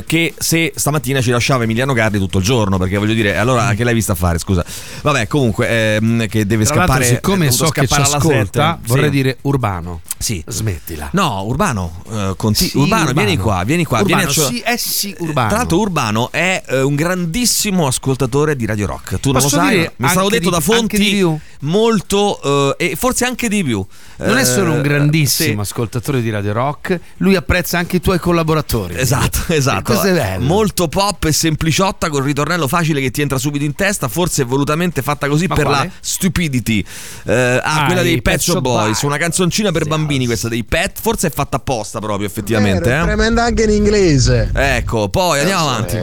che se stamattina ci lasciava Emiliano Carli tutto il giorno, perché voglio dire, allora che l'hai vista fare, scusa. Vabbè, comunque, che deve tra scappare, siccome so che ci ascolta, vorrei dire Urbano, sì, smettila. No, Urbano, sì, Urbano, vieni qua. Urbano, vieni a... sì, Urbano. Tra l'altro Urbano è un grandissimo ascoltatore di Radio Rock. Tu non lo sai, mi stavo detto da fonti molto, e forse anche di più. Non è solo un grandissimo ascoltatore di Radio Rock, lui apprezza anche i tuoi collaboratori. Esatto. Questo è bello. Molto pop e sempliciotta, col ritornello facile che ti entra subito in testa, forse volutamente fatta così. Ma per quale? La stupidity. Quella dei Pet Shop Boys, una canzoncina per bambini, questa dei Pet, forse è fatta apposta proprio, effettivamente. È tremenda anche in inglese. Ecco, poi andiamo avanti.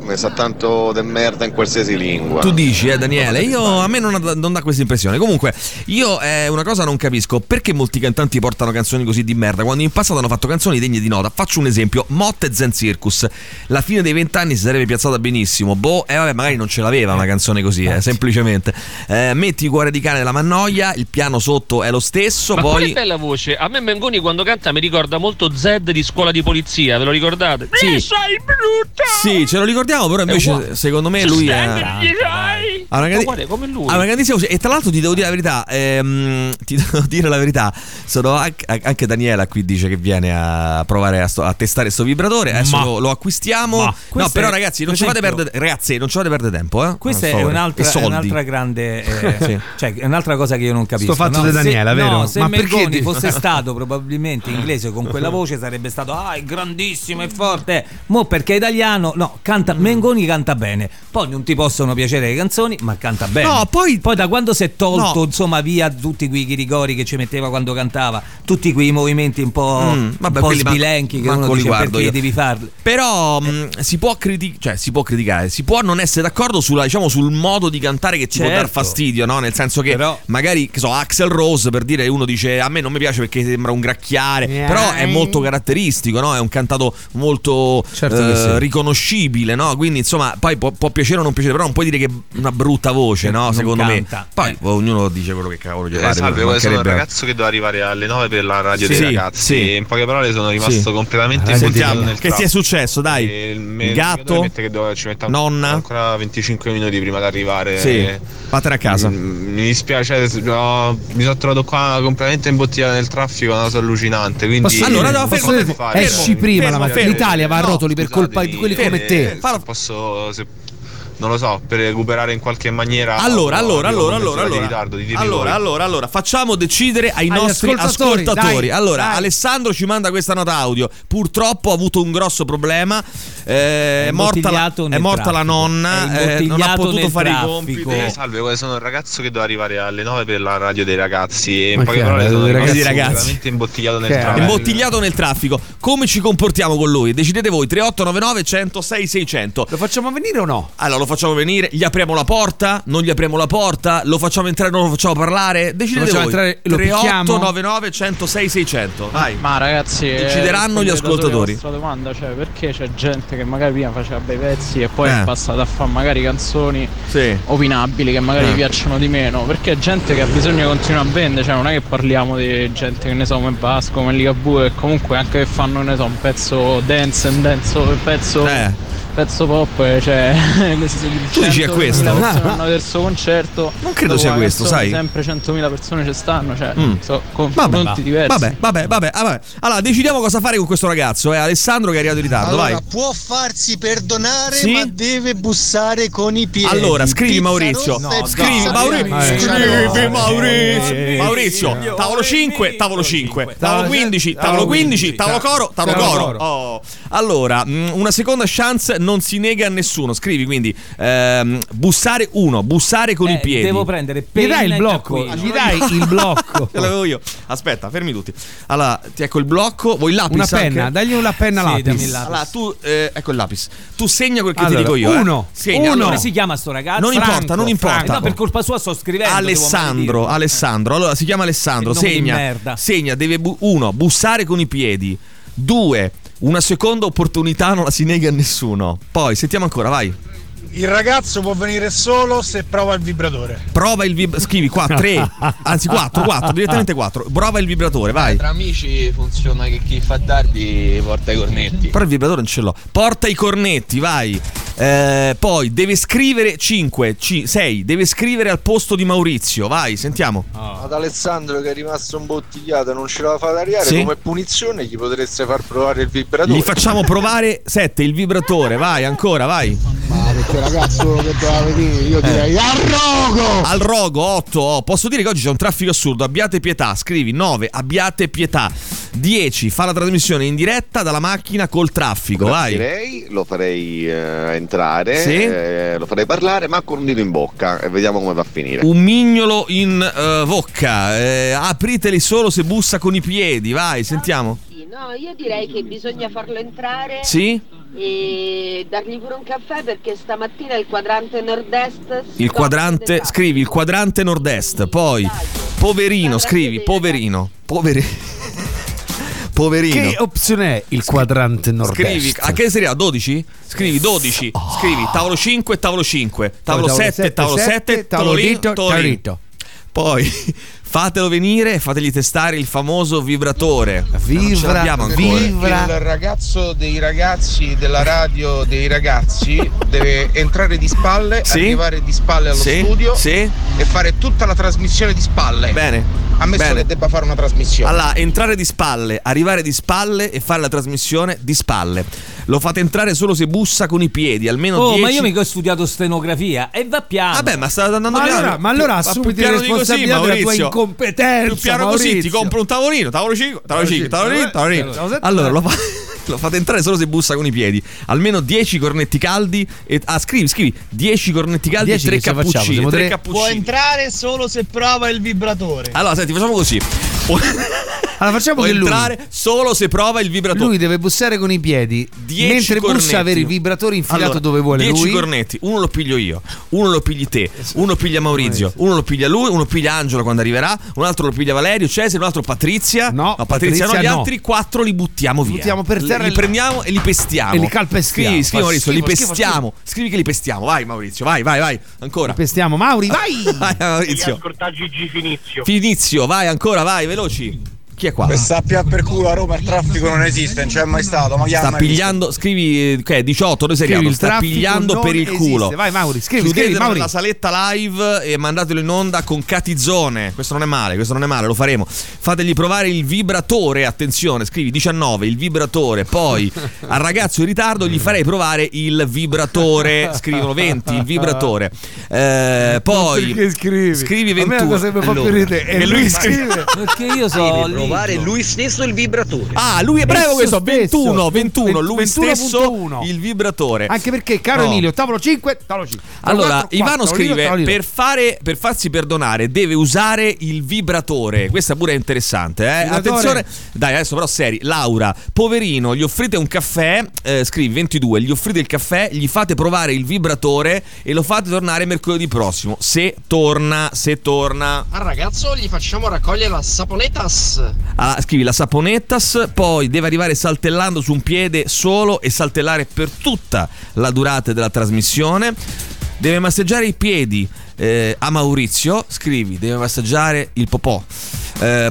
Mi sa tanto de merda in qualsiasi lingua. Tu dici, Daniele, a me non dà questa impressione. Comunque, io una cosa non capisco, perché molti cantanti portano canzoni così di merda quando in passato hanno fatto canzoni degne di nota. Faccio un esempio: Motta e Zen Circus, la fine dei 20 anni si sarebbe piazzata benissimo. Vabbè, magari non ce l'aveva una canzone così, semplicemente. Metti il cuore di cane della Mannoia, il piano sotto è lo stesso. Ma poi che bella voce. A me Mengoni quando canta mi ricorda molto Zed di Scuola di Polizia, ve lo ricordate? Sì. Mi sei brutto. Sì, ce lo ricordiamo, però invece secondo me lui come lui. Ha una grandissima voce. E tra l'altro ti devo dire la verità, sono anche Daniela qui dice che viene a provare a testare sto vibratore. Adesso lo acquistiamo. No, però ragazzi, non ci fate perdere tempo. Questa è un'altra grande cioè è un'altra cosa che io non capisco. Sto fatto di Daniela, vero? No, se Mengoni fosse stato probabilmente inglese con quella voce sarebbe stato è grandissimo e forte. Mo perché è italiano? No, Mengoni canta bene. Poi non ti possono piacere le canzoni, canzoni, ma canta bene. No, poi da quando si è tolto, insomma, via tutti quei rigori che ci metteva quando cantava, tutti quei movimenti un po', vabbè, un po' sbilenchi, che uno dice perché devi farli. Però si può criticare, si può non essere d'accordo sulla, diciamo, sul modo di cantare che ti può dar fastidio, no? Nel senso che però, magari, che so, Axl Rose, per dire, uno dice a me non mi piace perché sembra un gracchiare, però è molto caratteristico, no? È un cantato molto riconoscibile, no? Quindi, insomma, poi può piacere o non piacere, però non puoi dire che una brutta voce, no? Secondo me. Poi ognuno dice quello che cavolo gli pare. Sono un ragazzo che doveva arrivare alle 9 per la radio dei ragazzi. Sì. In poche parole sono rimasto completamente infondiato nel che sia successo, dai. Il gatto che ci metta nonna ancora 25 minuti prima di arrivare. Sì. Vattene a casa. Mi dispiace, mi sono trovato qua completamente imbottigliato nel traffico, una cosa allucinante. Quindi allora esci prima la mattina. L'Italia va a rotoli per colpa di quelli come te. Posso, se non lo so, per recuperare in qualche maniera. Allora, facciamo decidere ai nostri ascoltatori. Dai. Alessandro ci manda questa nota audio. Purtroppo ha avuto un grosso problema. È morta la nonna. Non ha potuto fare i compiti. Salve, sono un ragazzo che doveva arrivare alle 9 per la radio dei ragazzi. E in poche parole sono veramente imbottigliato nel traffico. Imbottigliato nel traffico. Come ci comportiamo con lui? Decidete voi. 3899 106 600. Lo facciamo venire o no? Allora, facciamo venire, gli apriamo la porta, non gli apriamo la porta, lo facciamo entrare, non lo facciamo parlare, decidete voi. 3899 106 600. Vai. Ma ragazzi, decideranno gli ascoltatori. La nostra domanda, cioè, perché c'è gente che magari prima faceva bei pezzi e poi è passata a fare magari canzoni opinabili che magari piacciono di meno, perché è gente che ha bisogno di continuare a vendere, cioè non è che parliamo di gente che ne so come Vasco, come Ligabue, e comunque anche che fanno, ne so, un pezzo dance, un pezzo pop, cioè tu dici è questo, hanno verso concerto, non credo sia questo, sai, sempre 100.000 persone ci stanno, cioè confronti diversi. Vabbè, allora decidiamo cosa fare con questo ragazzo, Alessandro che è arrivato in ritardo. Allora, vai. Può farsi perdonare, ma deve bussare con i piedi. Allora scrivi Maurizio, Maurizio, tavolo 5, tavolo 15, tavolo coro. Allora, una seconda chance non si nega a nessuno. Scrivi quindi bussare bussare con i piedi. Devo prendere, gli dai il blocco, ce l'avevo io. Aspetta, fermi tutti. Allora, ti ecco il blocco, vuoi il lapis? Una penna, anche? Dagli una penna, lapis. Allora, tu ecco il lapis. Tu segna quel che ti dico io. Uno. Come si chiama sto ragazzo? Non importa. No, per colpa sua sto scrivendo. Alessandro. Allora, si chiama Alessandro, segna, deve uno, bussare con i piedi. 2, una seconda opportunità non la si nega a nessuno. Poi sentiamo ancora, vai. Il ragazzo può venire solo se prova il vibratore. Scrivi qua 3, anzi 4, direttamente 4. Prova il vibratore, vai. Tra amici funziona che chi fa tardi porta i cornetti. Però il vibratore non ce l'ho. Porta i cornetti, vai. Poi deve scrivere 6, deve scrivere al posto di Maurizio, vai, sentiamo. Ad Alessandro che è rimasto imbottigliato, non ce la fa ad arrivare, come punizione gli potreste far provare il vibratore. Gli facciamo provare 7, il vibratore, vai, ancora, vai. Ma perché ragazzo che doveva venire, io direi al rogo. 8, posso dire che oggi c'è un traffico assurdo, abbiate pietà, scrivi. 9, abbiate pietà. 10, fa la trasmissione in diretta dalla macchina col traffico, vai. Lo farei entrare, lo farei parlare, ma con un dito in bocca, e vediamo come va a finire. Un mignolo in bocca, apriteli solo se bussa con i piedi, vai, sentiamo. No, io direi che bisogna farlo entrare. Sì. E dargli pure un caffè, perché stamattina il quadrante nord-est. Scrivi il quadrante nord-est. Poi poverino, scrivi poverino. Poverino. Che opzione è il quadrante nord-est? Scrivi, a che serie? 12? Scrivi 12. Scrivi tavolo 5, tavolo 7, tavolo 7, tavolo lì. Poi fatelo venire, fategli testare il famoso vibratore. Il ragazzo dei ragazzi della radio dei ragazzi deve entrare di spalle, arrivare di spalle allo studio e fare tutta la trasmissione di spalle. Bene. Ammesso che debba fare una trasmissione. Allora, entrare di spalle, arrivare di spalle e fare la trasmissione di spalle. Lo fate entrare solo se bussa con i piedi, almeno 10. Ma io mica ho studiato stenografia. E va piano. Vabbè, ma stai andando piano. Ma allora assumiti la responsabilità della tua incompetenza. Più piano, Maurizio. Così ti compro un tavolino. Tavolo 5. Allora lo fa Lo fate entrare solo se bussa con i piedi. Almeno 10 cornetti caldi e, ah, scrivi 10 cornetti caldi e 3 cappuccini. Può entrare solo se prova il vibratore. Allora senti, facciamo così. Allora facciamo che entrare lui, solo se prova il vibratore. Lui deve bussare con i piedi, mentre cornetti, bussa, avere il vibratore infilato, allora, dove vuole 10 lui. 10 cornetti, uno lo piglio io, uno lo pigli te, uno piglia Maurizio, uno lo piglia lui, uno piglia Angelo quando arriverà, un altro lo piglia Valerio, Cesare, un altro Patrizia. No, no, Patrizia no, gli altri 4 li buttiamo via. Buttiamo per terra, li prendiamo e li pestiamo. E li calpestiamo. Scrivi Maurizio, li pestiamo. Scrivi che li pestiamo. Vai Maurizio, vai. Ancora. Li pestiamo, Mauri, vai. Maurizio. Ascolta Gigi Finizio, vai ancora, vai, veloci. Chi è qua? Questa sappia per culo a Roma il traffico non esiste, non c'è mai stato. Ma sta pigliando, scrivi, ok, 18, noi seriamo. Sta pigliando per il culo. Esiste. Vai Mauri, scrivi Mauri. La saletta live e mandatelo in onda con Catizzone. Questo non è male, lo faremo. Fategli provare il vibratore, attenzione, scrivi 19, il vibratore. Poi al ragazzo in ritardo gli farei provare il vibratore. Scrivono 20, il vibratore. Poi scrivi 21. A me la cosa mi fa più ridere. E lui scrive. Perché io so provare lui stesso il vibratore. Ah, lui è bravo questo, 21, lui 21. Stesso 1. Il vibratore. Anche perché, caro Emilio, tavolo 5. Allora, 4, Ivano 4, scrive, tavolo. Per farsi perdonare deve usare il vibratore. Questa pure è interessante, Attenzione. Dai, adesso però seri. Laura, poverino, gli offrite un caffè, scrivi 22, gli offrite il caffè, gli fate provare il vibratore e lo fate tornare mercoledì prossimo. Se torna. Al ragazzo gli facciamo raccogliere la saponetas. Ah, scrivi la saponettas, poi deve arrivare saltellando su un piede solo e saltellare per tutta la durata della trasmissione. Deve massaggiare i piedi a Maurizio, scrivi, deve massaggiare il popò.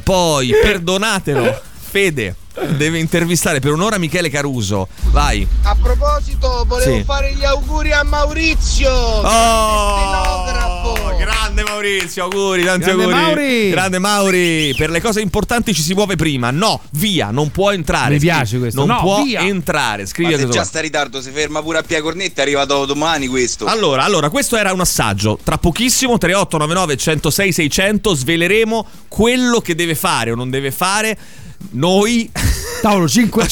Poi perdonatelo, Fede. Deve intervistare per un'ora Michele Caruso. Vai. A proposito, volevo fare gli auguri a Maurizio, stenografo. Grande Maurizio, auguri, tanti grande auguri. Mauri. Grande Mauri. Per le cose importanti ci si muove prima. No, via, non può entrare. Mi piace questo. Non può entrare. Scrivi. Ma se già sta in ritardo, si ferma pure a Pia Cornetta, arriva domani questo. Allora, questo era un assaggio. Tra pochissimo 3899 106 600 sveleremo quello che deve fare o non deve fare. Noi tavolo 5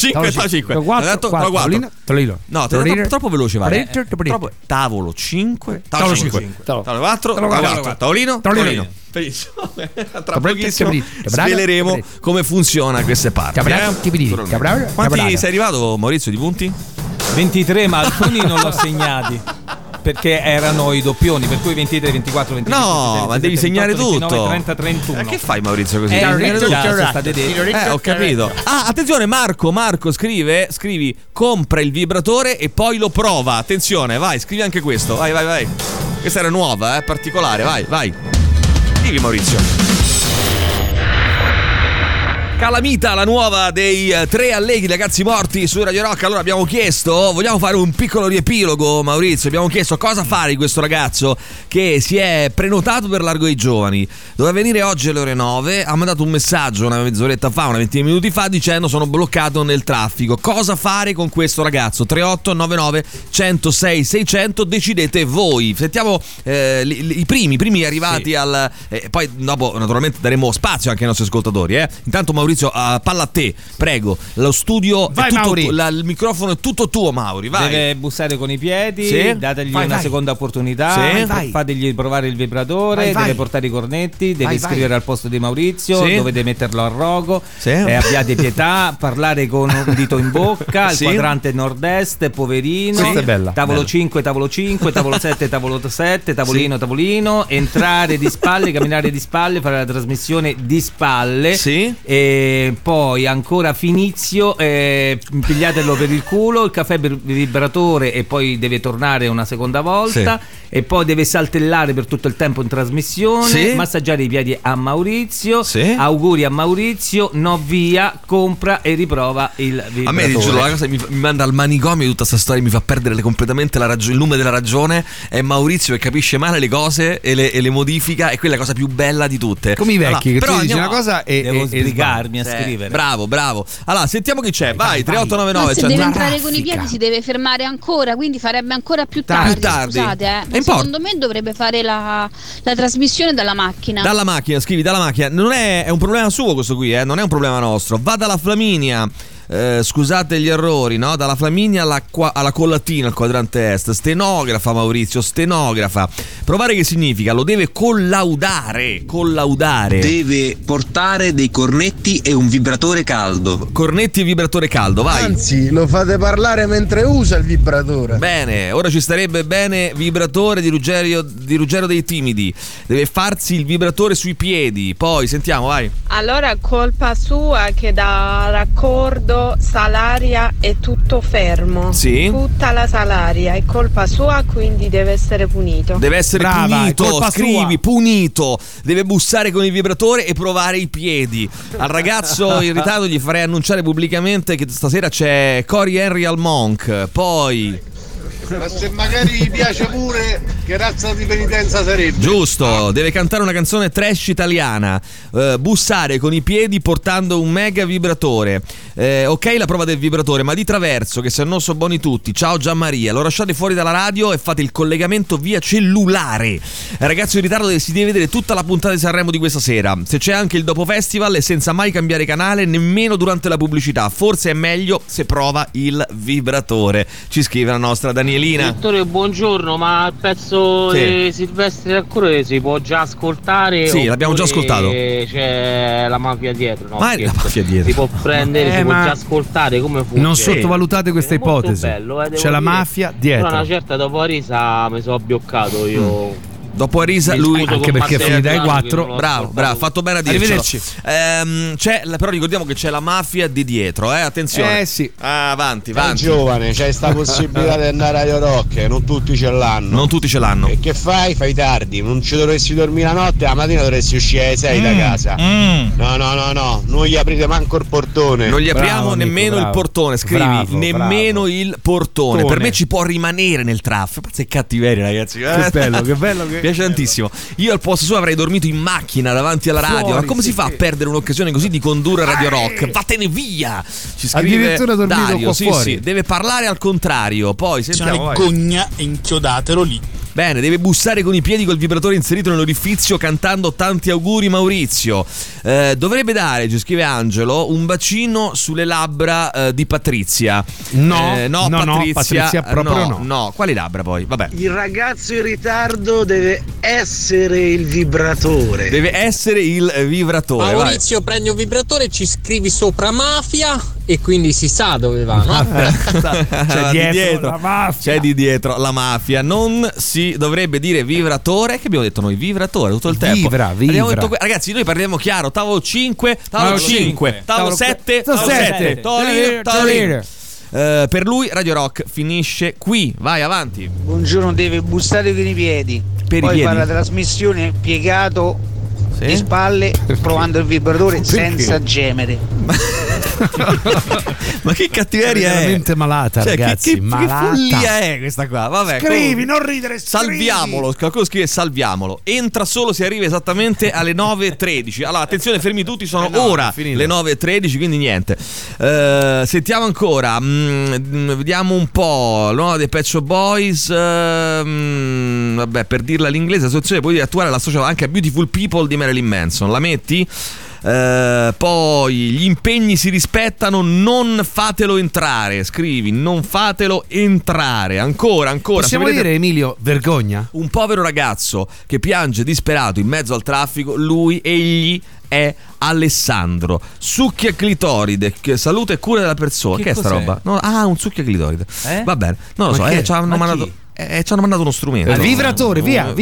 troppo veloce, vale. Tavolo 5, tavolo 5, tavolo 4, tavolino. Tra pochissimo sveleremo come funziona queste parti. Quanti sei arrivato, Maurizio, di punti? 23, ma alcuni non l'ho segnati perché erano i doppioni, per cui 23, 24, 25. No, ma devi segnare 28, tutto. 29, 30, 31. Che fai, Maurizio, così? Ho capito. Ah, attenzione, Marco scrivi, compra il vibratore e poi lo prova. Attenzione, vai, scrivi anche questo. Vai. Questa era nuova, particolare, vai. Scrivi, Maurizio. Calamita, la nuova dei Tre Alleghi Ragazzi Morti su Radio Rock. Allora abbiamo chiesto, vogliamo fare un piccolo riepilogo, Maurizio, abbiamo chiesto cosa fare di questo ragazzo che si è prenotato per Largo dei Giovani, doveva venire oggi alle ore 9, ha mandato un messaggio una mezz'oretta fa, una ventina minuti fa, dicendo sono bloccato nel traffico. Cosa fare con questo ragazzo? 3899 106 600, decidete voi. Sentiamo i primi arrivati al... poi dopo naturalmente daremo spazio anche ai nostri ascoltatori, Intanto Maurizio, palla a te, prego. Lo studio vai, è tutto Mauri. Il microfono è tutto tuo, Mauri. Vai. Deve bussare con i piedi, dategli una seconda opportunità, fategli provare il vibratore, deve portare i cornetti, deve scrivere al posto di Maurizio, dovete metterlo a rogo, abbiate pietà, parlare con un dito in bocca, il quadrante nord-est, poverino, tavolo bella. 5, tavolo 5, tavolo 7, tavolo 7, tavolino, entrare di spalle, camminare di spalle, fare la trasmissione di spalle, e poi ancora Finizio, pigliatelo per il culo, il caffè vibratore e poi deve tornare una seconda volta e poi deve saltellare per tutto il tempo in trasmissione, massaggiare i piedi a Maurizio, auguri a Maurizio, no via, compra e riprova il vibratore. A me dicono, la cosa mi manda al manicomio tutta questa storia, mi fa perdere completamente il lume della ragione, è Maurizio che capisce male le cose e le modifica, e quella è la cosa più bella di tutte. Come i vecchi, allora, che però tu dici una cosa e devo sbrigarmi a scrivere. Bravo. Allora, sentiamo chi c'è. Vai, 3899. Se deve entrare con i piedi si deve fermare ancora, quindi farebbe ancora più tardi. Scusate, secondo me dovrebbe fare la trasmissione dalla macchina. Dalla macchina, scrivi, dalla macchina. Non è un problema suo questo qui, non è un problema nostro. Va dalla Flaminia. Scusate gli errori, no? Dalla Flaminia alla Collatina, al quadrante est. Stenografa Maurizio, stenografa. Provare che significa? Lo deve collaudare. Deve portare dei cornetti e un vibratore caldo. Cornetti e vibratore caldo, vai. Anzi, lo fate parlare mentre usa il vibratore. Bene, ora ci starebbe bene vibratore di Ruggero dei Timidi. Deve farsi il vibratore sui piedi. Poi, sentiamo, vai. Allora, colpa sua che da raccordo Salaria è tutto fermo. Sì. Tutta la Salaria è colpa sua, quindi deve essere punito. Deve essere punito, scrivi sua. Punito. Deve bussare con il vibratore e provare i piedi. Al ragazzo in ritardo gli farei annunciare pubblicamente che stasera c'è Corey Henry al Monk. Poi ma se magari gli piace pure, che razza di penitenza sarebbe? Giusto, deve cantare una canzone trash italiana, bussare con i piedi portando un mega vibratore, ok la prova del vibratore, ma di traverso, che se no so buoni tutti. Ciao Gianmaria, lo lasciate fuori dalla radio e fate il collegamento via cellulare. Ragazzo in ritardo si deve vedere tutta la puntata di Sanremo di questa sera, se c'è anche il dopo festival, e senza mai cambiare canale, nemmeno durante la pubblicità. Forse è meglio se prova il vibratore, ci scrive la nostra Daniela. Vittorio, buongiorno, ma il pezzo di Silvestri Rancore si può già ascoltare? Sì, l'abbiamo già ascoltato. C'è la mafia dietro, no? Ma è la mafia dietro. Si può prendere, si può già ascoltare, come funziona? Non sottovalutate questa ipotesi. Bello, c'è la mafia dietro. Una certa dopo la risa mi sono abbioccato io. Dopo Arisa lui, anche perché è finita ai 4. Bravo, fatto bene a dircelo. Arrivederci. C'è, però ricordiamo che c'è la mafia di dietro, attenzione. Sì. Avanti. Giovane, c'è sta possibilità di andare a Yorok, non tutti ce l'hanno. E che fai? Fai tardi, non ci dovresti dormire la notte, la mattina dovresti uscire alle 6 da casa. No, non gli aprite manco il portone. Non gli apriamo nemmeno il portone, scrivi, nemmeno il portone. Per me ci può rimanere nel traffico. Pazzi e cattiveri, ragazzi. Che bello che piace tantissimo. Io al posto suo avrei dormito in macchina davanti alla radio. Fuori, ma come si fa a perdere un'occasione così di condurre Radio Rock? Vattene via! Ci scrive Dario, fuori. Deve parlare al contrario. Poi sentiamo, c'è cogna e inchiodatelo lì. Bene, deve bussare con i piedi col vibratore inserito nell'orifizio cantando tanti auguri Maurizio. Dovrebbe dare, ci scrive Angelo, un bacino sulle labbra di Patrizia. No, Patrizia proprio no. Quali labbra poi? Vabbè. Il ragazzo in ritardo deve essere il vibratore. Maurizio, vai. Prendi un vibratore, ci scrivi sopra mafia e quindi si sa dove va, no? C'è di dietro la mafia. Non si dovrebbe dire vibratore, che abbiamo detto noi, vibratore tutto il tempo. Detto, ragazzi, noi parliamo chiaro, tavolo 5, tavolo 7. Per lui Radio Rock finisce qui. Vai avanti. Buongiorno, deve bussare con i piedi. Poi fa la trasmissione piegato di spalle, provando il vibratore senza gemere. Ma che cattiveria è veramente malata, cioè, ragazzi. Che follia è questa qua? Vabbè, scrivi, non ridere. Salviamolo. Qualcuno scrive salviamolo. Entra solo se arriva esattamente alle 9:13. Allora, attenzione, fermi tutti, sono ora le 9:13, quindi niente. Sentiamo ancora. Vediamo un po'. L'uomo dei Pet Shop Boys. Vabbè, per dirla all'inglese, l'associazione poi attuale la associa anche a Beautiful People di Marilyn Manson. La metti? Poi gli impegni si rispettano, non fatelo entrare, scrivi, non fatelo entrare. Ancora possiamo dire, Emilio, vergogna? Un povero ragazzo che piange disperato in mezzo al traffico, egli è Alessandro, succhia clitoride, salute e cura della persona. Che è sta roba? No, un succhia clitoride, va bene, non lo so, ci hanno mandato uno strumento. Vibratore. Ci hanno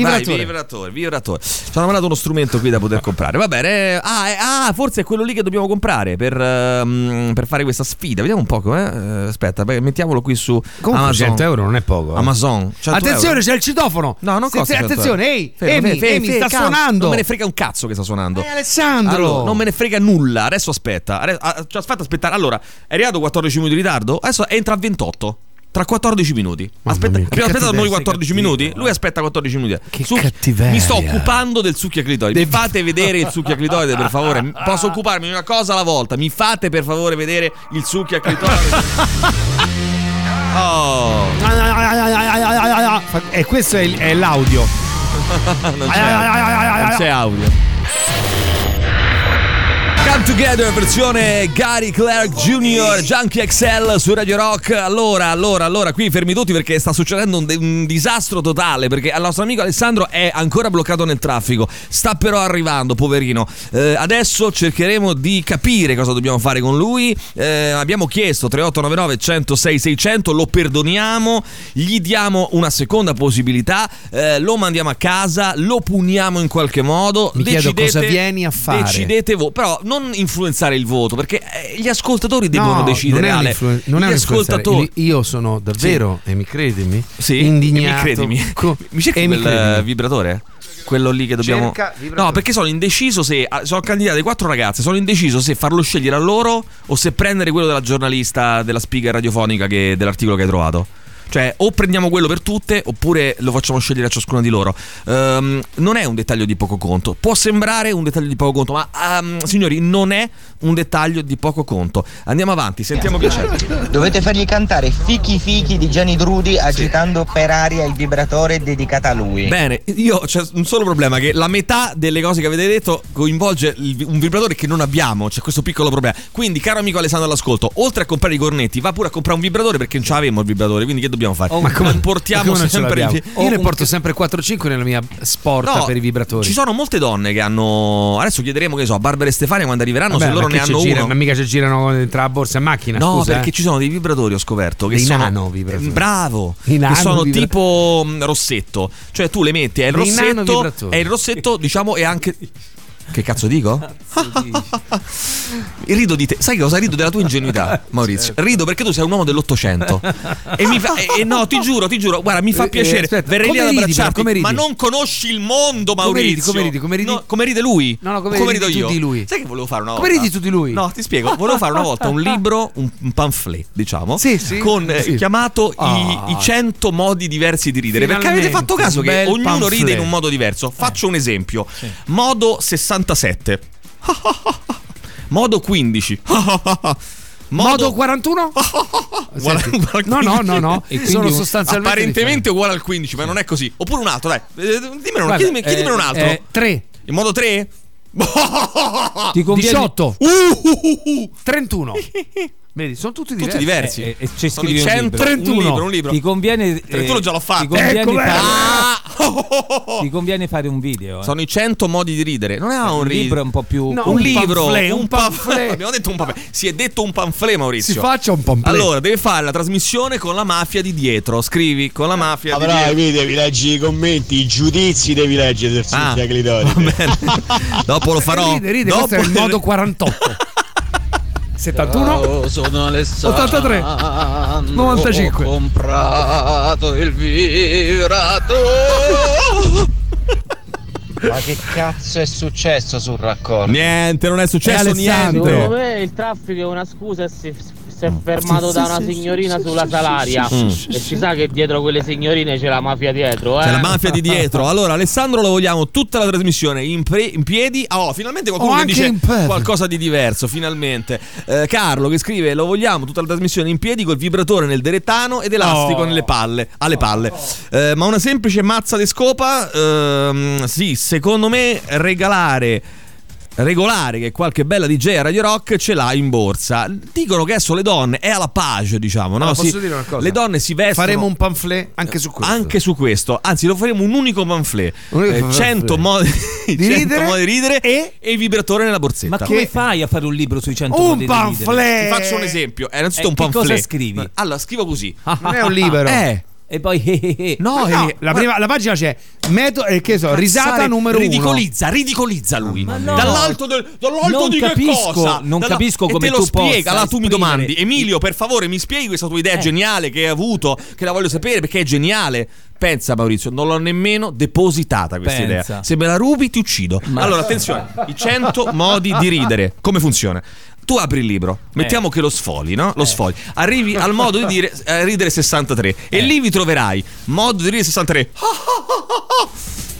mandato uno strumento qui da poter comprare. Va bene. Forse è quello lì che dobbiamo comprare per fare questa sfida. Vediamo un po'. Aspetta, mettiamolo qui su Amazon. 100 euro non è poco. Amazon. Attenzione, c'è il citofono. No, non costa. Attenzione, Emi, sta suonando. Non me ne frega un cazzo che sta suonando. Alessandro. Allora, non me ne frega nulla. Adesso aspetta. Aspettare. Allora, è arrivato 14 minuti di ritardo. Adesso entra a 28. Tra 14 minuti. Abbiamo aspettato noi 14 minuti. Lui aspetta 14 minuti. Che cattiveria. Mi sto occupando del succhiaclitoide. Mi fate vedere il succhiaclitoide, per favore. Posso occuparmi di una cosa alla volta. Mi fate per favore vedere il succhiaclitoide. Oh. E questo è l'audio. Non c'è audio. Come Together versione Gary Clark Jr. Junkie XL su Radio Rock. Allora, qui fermi tutti perché sta succedendo un disastro totale, perché il nostro amico Alessandro è ancora bloccato nel traffico, sta però arrivando, poverino. Adesso cercheremo di capire cosa dobbiamo fare con lui. Abbiamo chiesto 3899 106 600, lo perdoniamo, gli diamo una seconda possibilità, lo mandiamo a casa, lo puniamo in qualche modo. Mi chiedo cosa vieni a fare. Decidete voi, però non influenzare il voto, perché gli ascoltatori devono decidere. Non è gli ascoltatori. Io sono davvero, sì, e mi credimi, sì, indignato. Mi cerchi quel vibratore? Quello lì che dobbiamo. No, perché sono indeciso se. Sono candidate 4 ragazze. Sono indeciso se farlo scegliere a loro o se prendere quello della giornalista, della speaker radiofonica, che dell'articolo che hai trovato. Cioè, o prendiamo quello per tutte, oppure lo facciamo scegliere a ciascuna di loro. Non è un dettaglio di poco conto. Può sembrare un dettaglio di poco conto, ma signori, non è un dettaglio di poco conto. Andiamo avanti, sentiamo piacere. Dovete fargli cantare Fichi Fichi di Gianni Drudi agitando per aria il vibratore dedicato a lui. Bene, io c'è un solo problema, che la metà delle cose che avete detto coinvolge un vibratore che non abbiamo. C'è questo piccolo problema. Quindi, caro amico Alessandro all'ascolto, oltre a comprare i cornetti, va pure a comprare un vibratore, perché non ce l'avevamo il vibratore, quindi che dobbiamo fare? Ma come portiamo sempre io ne porto sempre 4-5 nella mia sporta, per i vibratori. Ci sono molte donne che hanno. Adesso chiederemo, che so, a Barbara e Stefania quando arriveranno. Vabbè, se loro ne hanno uno. Ma mica ci girano tra la borsa e macchina. No, scusa, perché ci sono dei vibratori, ho scoperto, che sono nano vibratori. Bravo, che sono tipo rossetto. Cioè tu le metti, è il rossetto diciamo, e anche. Che cazzo dico? Rido di te. Sai cosa? Rido della tua ingenuità, Maurizio. Rido perché tu sei un uomo dell'800. No, ti giuro. Guarda, mi fa piacere. Verrei lì ad abbracciarti. Ma non conosci il mondo, Maurizio. Come ridi? No, come ride lui? No, come rido io? Di lui. Sai che volevo fare una volta? Come ridi tu di lui? No, ti spiego. Volevo fare una volta un libro, un pamphlet, diciamo, sì, con chiamato i 100 modi diversi di ridere. Finalmente. Perché avete fatto caso che ognuno ride in un modo diverso. Faccio un esempio. Sì. Modo 67. Modo 15. Modo 41? No. E sono sostanzialmente apparentemente uguale al 15, ma non è così. Oppure un altro, dai. Chiedimene un altro. 3. Il modo 3? Ti conviene 18. 31. Vedi, sono tutti diversi. C'è scritto 131. Un libro. Ti conviene 31 già l'ho fatto. Ti conviene fare un video. Sono i 100 modi di ridere. Non è un libro, è un po' più un libro, un pamphlet. Abbiamo detto un pamphlet. Si è detto un pamphlet, Maurizio. Si faccia un pamphlet. Allora, devi fare la trasmissione con la mafia di dietro. Scrivi con la mafia di dietro. Allora, devi leggere i commenti, i giudizi devi leggere. Dopo lo farò. Ride, dopo il modo 48. 71, sono le 83, 95. Ho comprato il vibratore. Ma che cazzo è successo sul raccordo? Niente, non è successo niente. Secondo me il traffico è una scusa e si è fermato da una signorina sulla Salaria. E si sa che dietro quelle signorine c'è la mafia dietro. C'è la mafia di dietro. Allora, Alessandro, lo vogliamo tutta la trasmissione in piedi. Finalmente qualcuno che dice qualcosa di diverso. Finalmente. Carlo che scrive: lo vogliamo tutta la trasmissione in piedi col vibratore nel deretano ed elastico nelle palle. Alle palle. Ma una semplice mazza di scopa? Sì, secondo me regolare che qualche bella DJ a Radio Rock ce l'ha in borsa. Dicono che adesso le donne è alla page, diciamo, no? Posso dire una cosa? Le donne si vestono. Faremo un pamphlet anche su questo. Anzi, lo faremo un unico pamphlet. 100 modi di ridere e il vibratore nella borsetta. Ma come fai a fare un libro sui 100 modi di ridere? Un pamphlet. Ti faccio un esempio. È innanzitutto un pamphlet. Cosa scrivi? Allora, scrivo così. Non è un libro. E poi la pagina c'è risata numero 1. Ridicolizza lui. Ma no. Dall'alto di che cosa? Non capisco come tu spiega. Tu mi domandi, Emilio, per favore, mi spieghi questa tua idea geniale che hai avuto, che la voglio sapere perché è geniale. Pensa, Maurizio, non l'ho nemmeno depositata questa idea. Se me la rubi ti uccido. Allora, attenzione, i 100 modi di ridere. Come funziona? Tu apri il libro, mettiamo che lo sfogli, no? Lo sfogli. Arrivi al modo di dire ridere 63 e lì vi troverai modo di ridere 63. Un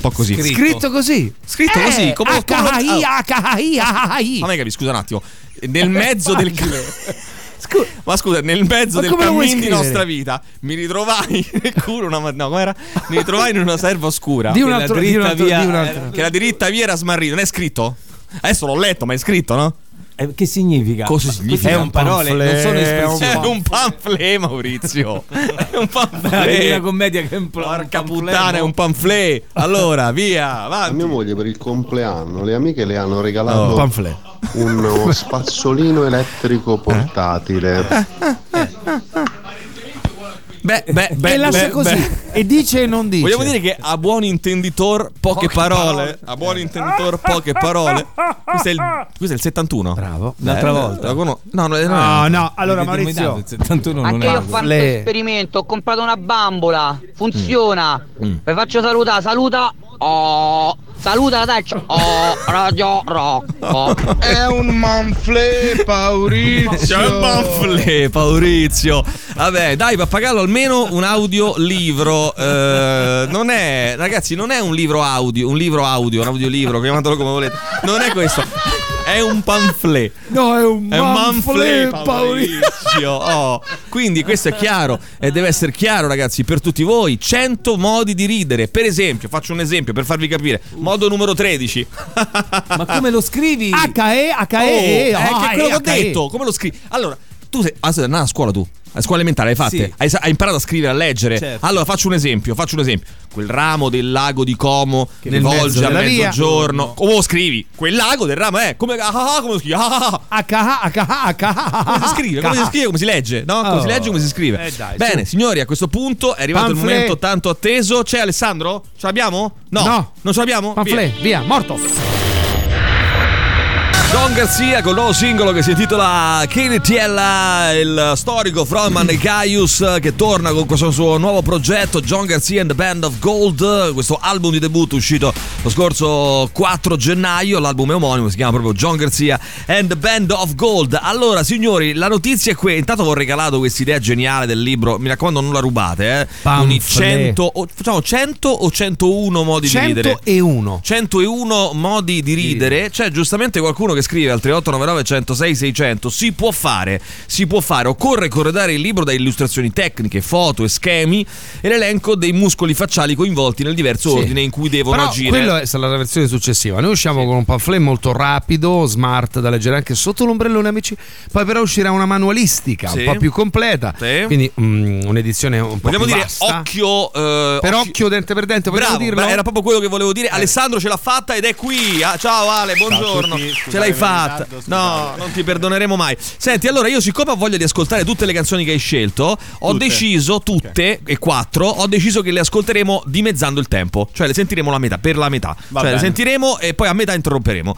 po' così. Scritto così. Come ma capi, scusa un attimo. Nel mezzo del cammin di nostra vita mi ritrovai nel culo mi ritrovai in una serva oscura. Che la diritta via era smarrita, non è scritto? Adesso l'ho letto, ma è scritto, no? Che significa? Cosa significa? È un parole, pamphlet, non sono espressioni. È un pamphlet, Maurizio. È un pamphlet. È una commedia che porca puttana, è un pamphlet. Allora, via, avanti. A mia moglie per il compleanno le amiche le hanno regalato uno spazzolino elettrico portatile. Beh, e lascia così e dice e non dice. Vogliamo dire che a buon intenditor poche parole. A buon intenditor poche parole. Questo è il 71. Bravo. L'altra volta No. Allora Maurizio, il 71 anche non io ho fatto l'esperimento. Ho comprato una bambola. Funziona. Vi faccio salutare. Saluta. Oh, saluta la teccia. Oh, Radio Rock. Oh. È un manflè, Maurizio. È un manflè, Maurizio. Vabbè, dai, Pappagallo, almeno un audiolibro. Non è, ragazzi, non è un audiolibro, chiamatelo come volete. Non è questo. È un pamphlet. No, è un pamphlet Maurizio. Oh. Quindi questo è chiaro e deve essere chiaro, ragazzi, per tutti voi. 100 modi di ridere. Per esempio, faccio un esempio per farvi capire. Modo numero 13. Ma come lo scrivi? H-E, che quello che ho detto. Come lo scrivi? Allora, tu sei andata a scuola tu. La scuola elementare l'hai fatta? Sì. Hai imparato a scrivere, a leggere? Certo. Allora faccio un esempio. Quel ramo del lago di Como che nel volge al mezzogiorno. Come lo scrivi? Quel lago del ramo è come lo scrivi? Come si scrive? Come si legge? No? Come si legge? Come si scrive? Dai, bene, signori, a questo punto è arrivato il momento tanto atteso. C'è Alessandro? Ce l'abbiamo? No. Non ce l'abbiamo? Pamphlet, via, morto. John Garcia con il nuovo singolo che si intitola KTL, il storico frontman Kyuss che torna con questo suo nuovo progetto John Garcia and the Band of Gold, questo album di debutto uscito lo scorso 4 gennaio, l'album è omonimo, si chiama proprio John Garcia and the Band of Gold. Allora signori, la notizia è questa, intanto vi ho regalato questa idea geniale del libro, mi raccomando non la rubate, Pamphlet. 100 o 101 modi di ridere. 101 modi di ridere, c'è giustamente qualcuno che scrive al 3899 106 600. Si può fare, occorre corredare il libro da illustrazioni tecniche, foto e schemi e l'elenco dei muscoli facciali coinvolti nel diverso ordine in cui devono agire. Quello è la versione successiva. Noi usciamo con un pamphlet molto rapido, smart, da leggere anche sotto l'ombrellone, amici. Poi però uscirà una manualistica un po' più completa, quindi un'edizione un po' vogliamo più dire vasta. Occhio dente per dente, bravo, dirlo? Era proprio quello che volevo dire. Alessandro ce l'ha fatta ed è qui. Ciao Ale, buongiorno. Ciao, ce l'hai fatta. No, non ti perdoneremo mai. Senti, allora io siccome ho voglia di ascoltare tutte le canzoni che hai scelto, ho deciso che le ascolteremo dimezzando il tempo, cioè le sentiremo per la metà. Va bene. Le sentiremo e poi a metà interromperemo.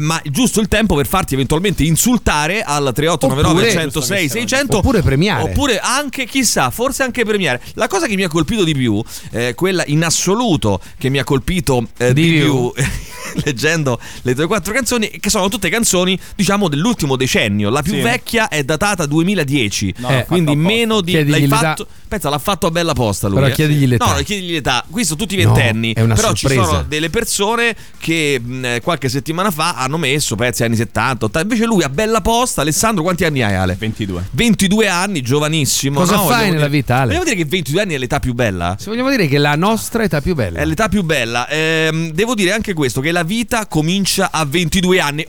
Ma giusto il tempo per farti eventualmente insultare al 3899 106 600, oppure premiare. Oppure anche chissà, forse anche premiare. La cosa che mi ha colpito di più, quella in assoluto che mi ha colpito di più leggendo le tue quattro canzoni, che sono tutte canzoni diciamo dell'ultimo decennio. La più vecchia è datata 2010, quindi meno di pensa, l'ha fatto a bella posta lui. Però chiedigli l'età. No, chiedigli l'età. Qui sono tutti ventenni, è una però sorpresa. Ci sono delle persone che qualche settimana fa hanno messo pezzi anni 70, 80. Invece lui a bella posta. Alessandro, quanti anni hai, Ale? 22 anni, giovanissimo. Cosa fai nella vita, Ale? Vogliamo dire che 22 anni è l'età più bella? Se vogliamo dire che la nostra età più bella è l'età più bella, devo dire anche questo, che la vita comincia a 22 anni.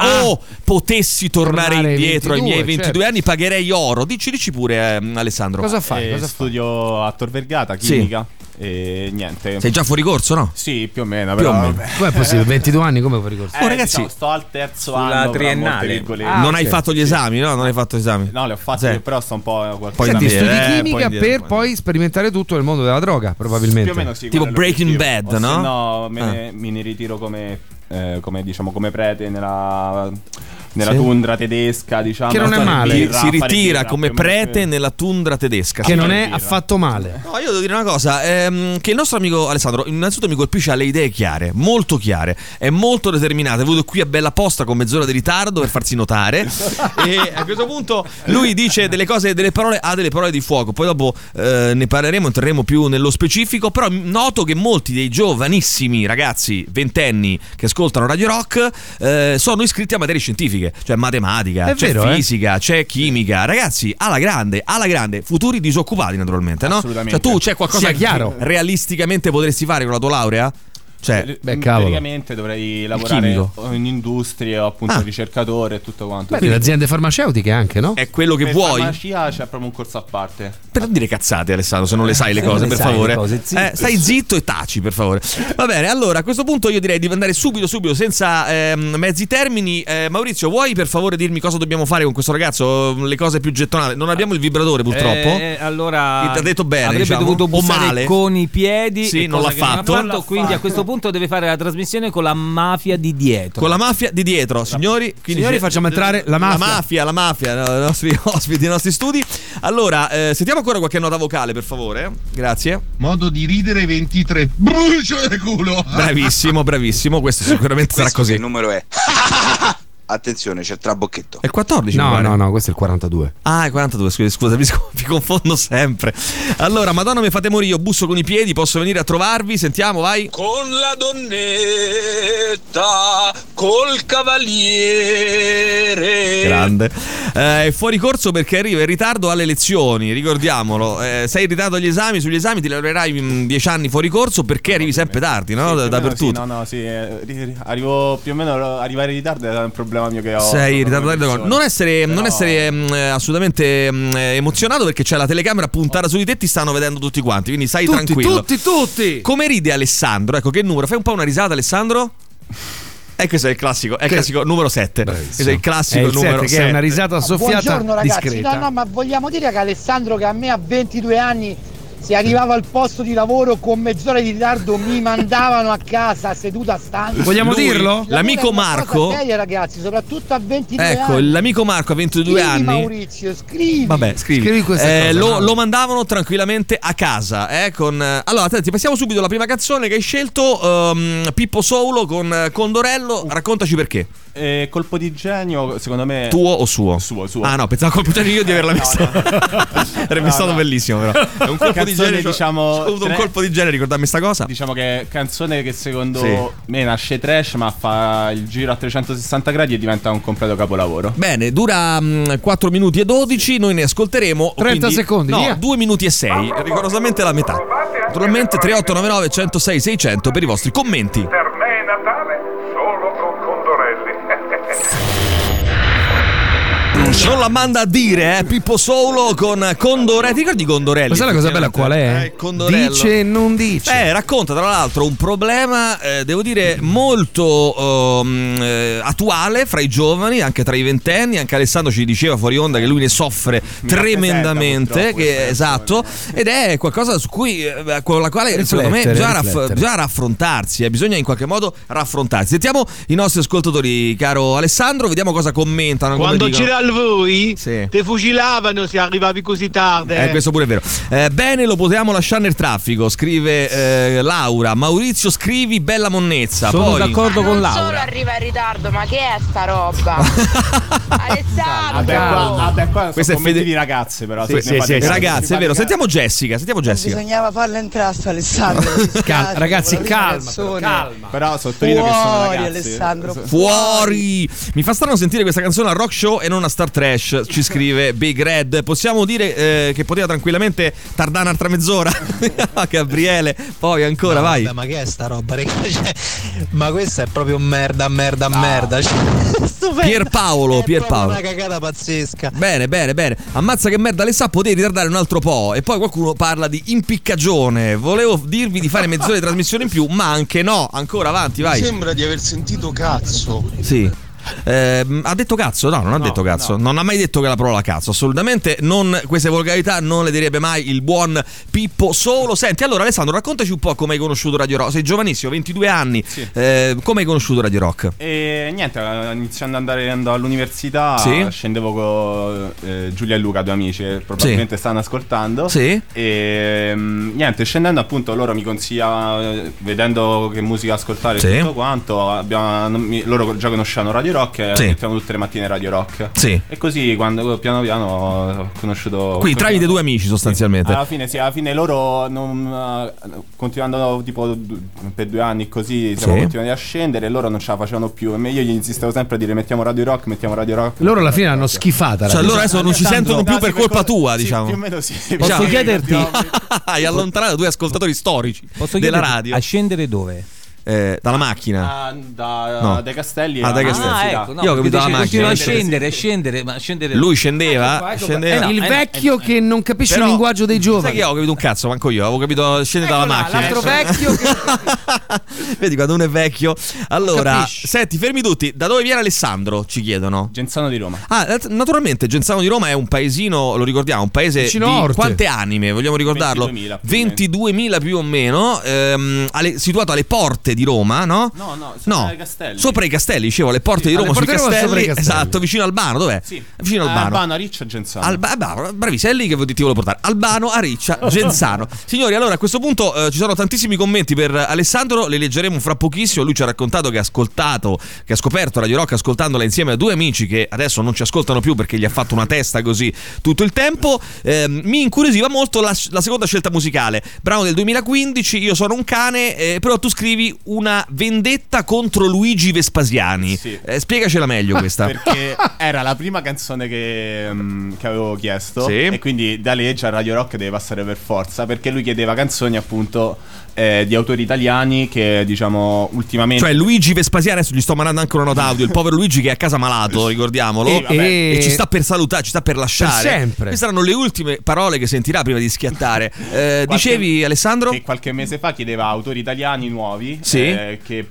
Potessi tornare indietro ai miei 22 anni, pagherei oro. Dici pure, Alessandro. Cosa fai? Studio a Tor Vergata, chimica. E niente. Sei già fuori corso, no? Sì, più o meno. Come è possibile? 22 anni come fuori corso? Ragazzi, sto al terzo anno triennale. Non hai fatto gli esami, no? Non hai fatto esami? No, li ho fatti, però sto un po'. Senti, studi chimica per poi sperimentare tutto nel mondo della droga, probabilmente. Più o meno sì. Tipo Breaking Bad, no? Se no, me ne ritiro come prete nella tundra tedesca, diciamo, che non è male. Si ritira come prete nella tundra tedesca, che non è affatto male. No, io devo dire una cosa, che il nostro amico Alessandro innanzitutto mi colpisce, ha le idee chiare, molto chiare, è molto determinato, è venuto qui a bella posta con mezz'ora di ritardo per farsi notare e a questo punto lui dice delle cose, delle parole di fuoco, poi dopo ne parleremo, entreremo più nello specifico, però noto che molti dei giovanissimi ragazzi ventenni che ascoltano Radio Rock sono iscritti a materie scientifiche. Cioè matematica, c'è fisica, c'è chimica. Ragazzi, alla grande, futuri disoccupati naturalmente, no? Assolutamente. Cioè tu c'è qualcosa che realisticamente potresti fare con la tua laurea? Cioè, praticamente dovrei lavorare in industria, appunto, ricercatore e tutto quanto. Beh, le aziende farmaceutiche anche, no? È quello che per vuoi. Farmacia c'è proprio un corso a parte. Per non dire cazzate, Alessandro, se non le sai le cose, per favore. Stai zitto e taci, per favore. Va bene, allora a questo punto io direi di andare subito, senza mezzi termini. Maurizio, vuoi per favore dirmi cosa dobbiamo fare con questo ragazzo? Le cose più gettonate. Non abbiamo il vibratore, purtroppo. Allora, ti ha detto bene, avrebbe dovuto bussare con i piedi. Sì, non l'ha fatto. Quindi a questo punto deve fare la trasmissione con la mafia di dietro. Con la mafia di dietro, signori. Signori, facciamo entrare la mafia. La mafia, i nostri ospiti, i nostri studi. Allora, sentiamo ancora qualche nota vocale, per favore. Grazie. Modo di ridere 23. Brucio del culo. Bravissimo. Questo sicuramente sarà così. Che numero è? Attenzione, c'è Trabocchetto. È il 14? No, questo è il 42. Ah, è 42, scusa, mi confondo sempre. Allora, Madonna mi fate morire, io busso con i piedi, posso venire a trovarvi? Sentiamo, vai. Con la donnetta, col cavaliere. Grande. Fuori corso perché arriva in ritardo alle lezioni, ricordiamolo. Sei in ritardo agli esami, sugli esami ti laureerai in 10 anni fuori corso perché arrivi sempre tardi, no? Sì, dappertutto. Arrivo più o meno, arrivare in ritardo è un problema. Che ho, sei ritardato. Non essere assolutamente emozionato, perché c'è la telecamera puntata su di te, ti stanno vedendo tutti quanti, quindi stai tranquillo. Tutti. Come ride Alessandro? Ecco, che numero? Fai un po' una risata, Alessandro. E questo è il classico, numero 7. Questo è il classico numero 7. Che è una risata soffiata. Buongiorno ragazzi, discreta. No, ma vogliamo dire che Alessandro, che a me a 22 anni, se arrivavo al posto di lavoro con mezz'ora di ritardo mi mandavano a casa seduta stanca. Vogliamo dirlo? L'amico Marco. Seria, ragazzi, soprattutto a 22 anni. Ecco, l'amico Marco a 22 anni. Maurizio, scrivi. Vabbè, scrivi queste cose, lo mandavano tranquillamente a casa, con... Allora, attenti, passiamo subito alla prima canzone che hai scelto, Pippo Solo con Condorello. Raccontaci perché. Colpo di genio, secondo me. Tuo o suo? Suo. Ah no, pensavo colpo di genio io di averla messa. Sarebbe stato bellissimo, però. È un colpo di genere, diciamo. Ho avuto un colpo di genere, ricordarmi sta cosa. Diciamo che è canzone che secondo me nasce trash, ma fa il giro a 360 gradi e diventa un completo capolavoro. Bene, dura 4 minuti e 12, noi ne ascolteremo 30 quindi, secondi. No, via. 2 minuti e 6, rigorosamente la metà. Naturalmente 3899 106 600 per i vostri commenti. Per me è Natale solo con Condorelli. Non la manda a dire, Pippo Solo con Condorelli. Ti ricordi Condorelli? Ma sai la cosa bella qual è? Dice e non dice. Racconta tra l'altro un problema, devo dire, molto attuale fra i giovani, anche tra i ventenni. Anche Alessandro ci diceva fuori onda che lui ne soffre tremendamente. Esatto. Ed è qualcosa su cui con la quale secondo me bisogna raffrontarsi. Bisogna in qualche modo raffrontarsi. Sentiamo i nostri ascoltatori, caro Alessandro, vediamo cosa commentano. Quando gira al voi te fucilavano se arrivavi così tardi. Questo pure è vero. Bene, lo potevamo lasciare nel traffico, scrive Laura. Maurizio, scrivi bella monnezza. Sono d'accordo con Laura. Solo arriva in ritardo, ma che è sta roba? Alessandro, qua questa è fede di ragazze, però sì, ragazze, è vero. Sentiamo Jessica. Bisognava farla entrare su Alessandro. Ragazzi, calma. Però sottolineo che sono ragazzi. Alessandro, fuori. Mi fa strano sentire questa canzone al rock show e non a Star Trash, ci scrive Big Red. Possiamo dire che poteva tranquillamente tardare un'altra mezz'ora. Gabriele, poi ancora no, vai. Ma che è sta roba? Cioè, ma questa è proprio merda. Cioè, Pierpaolo. È una cagata pazzesca. Bene. Ammazza che merda le sa, potevi ritardare un altro po'. E poi qualcuno parla di impiccagione. Volevo dirvi di fare mezz'ora di trasmissione in più, ma anche no. Ancora avanti, vai. Mi sembra di aver sentito cazzo. Sì. Ha detto cazzo? No, non ha detto cazzo. No. Non ha mai detto che la parola cazzo, assolutamente non. Queste volgarità non le direbbe mai il buon Pippo Solo. Senti, allora Alessandro, raccontaci un po' come hai conosciuto Radio Rock. Sei giovanissimo, 22 anni. Sì. Come hai conosciuto Radio Rock? Niente, iniziando ad andare all'università, scendevo con Giulia e Luca, due amici che probabilmente stanno ascoltando. Sì. E niente, scendendo appunto loro mi consigliavano, vedendo che musica ascoltare e tutto quanto. Loro già conoscevano Radio Rock, mettiamo tutte le mattine Radio Rock. Sì. E così quando piano ho conosciuto. Qui tramite due amici sostanzialmente. Alla fine loro non, continuando tipo per 2 anni così siamo continuati a scendere, loro non ce la facevano più. E io gli insistevo sempre a dire mettiamo Radio Rock. Loro alla fine hanno schifata. Cioè loro adesso non ci sentono più per colpa tua, diciamo. Più o meno sì. Posso chiederti? Hai allontanato due ascoltatori storici della radio. A scendere dove? Dalla macchina no. Dai Castelli a Dai Castelli. Ecco, no, io ho capito dalla macchina. Continua a scendere, ma scendere. Lui scendeva, no, il vecchio che non capisce però il linguaggio dei giovani. Sai che io ho capito un cazzo, manco io avevo capito. Scende dalla macchina. L'altro vecchio che... Vedi quando uno è vecchio. Allora capisci. Senti, fermi tutti. Da dove viene Alessandro? Ci chiedono. Genzano di Roma. Ah, naturalmente Genzano di Roma è un paesino, lo ricordiamo, un paese vicino di Orte. Quante anime? Vogliamo ricordarlo? 22.000 più o meno, situato alle porte di Roma, no? No, sopra i castelli. Sopra i castelli, dicevo, le porte, sì, di Roma, sui castelli, esatto, vicino Albano, dov'è? Sì. Vicino Albano, Ariccia, Genzano. Bravissimo, è lì che ti volevo portare. Albano, Ariccia, Genzano. Signori, allora a questo punto ci sono tantissimi commenti per Alessandro, li leggeremo fra pochissimo. Lui ci ha raccontato che ha ascoltato, che ha scoperto Radio Rock ascoltandola insieme a due amici che adesso non ci ascoltano più perché gli ha fatto una testa così tutto il tempo. Mi incuriosiva molto la seconda scelta musicale, brano del 2015, Io sono un cane, però tu scrivi una vendetta contro Luigi Vespasiani. Sì. Spiegacela meglio questa. Perché era la prima canzone che avevo chiesto, sì. E quindi da legge a Radio Rock deve passare per forza, perché lui chiedeva canzoni appunto di autori italiani che, diciamo, ultimamente, cioè Luigi Vespasiani, adesso gli sto mandando anche una nota audio, il povero Luigi che è a casa malato, ricordiamolo, e ci sta per salutare, ci sta per lasciare per sempre. Queste saranno le ultime parole che sentirà prima di schiattare. Dicevi Alessandro che qualche mese fa chiedeva autori italiani nuovi, sì. Che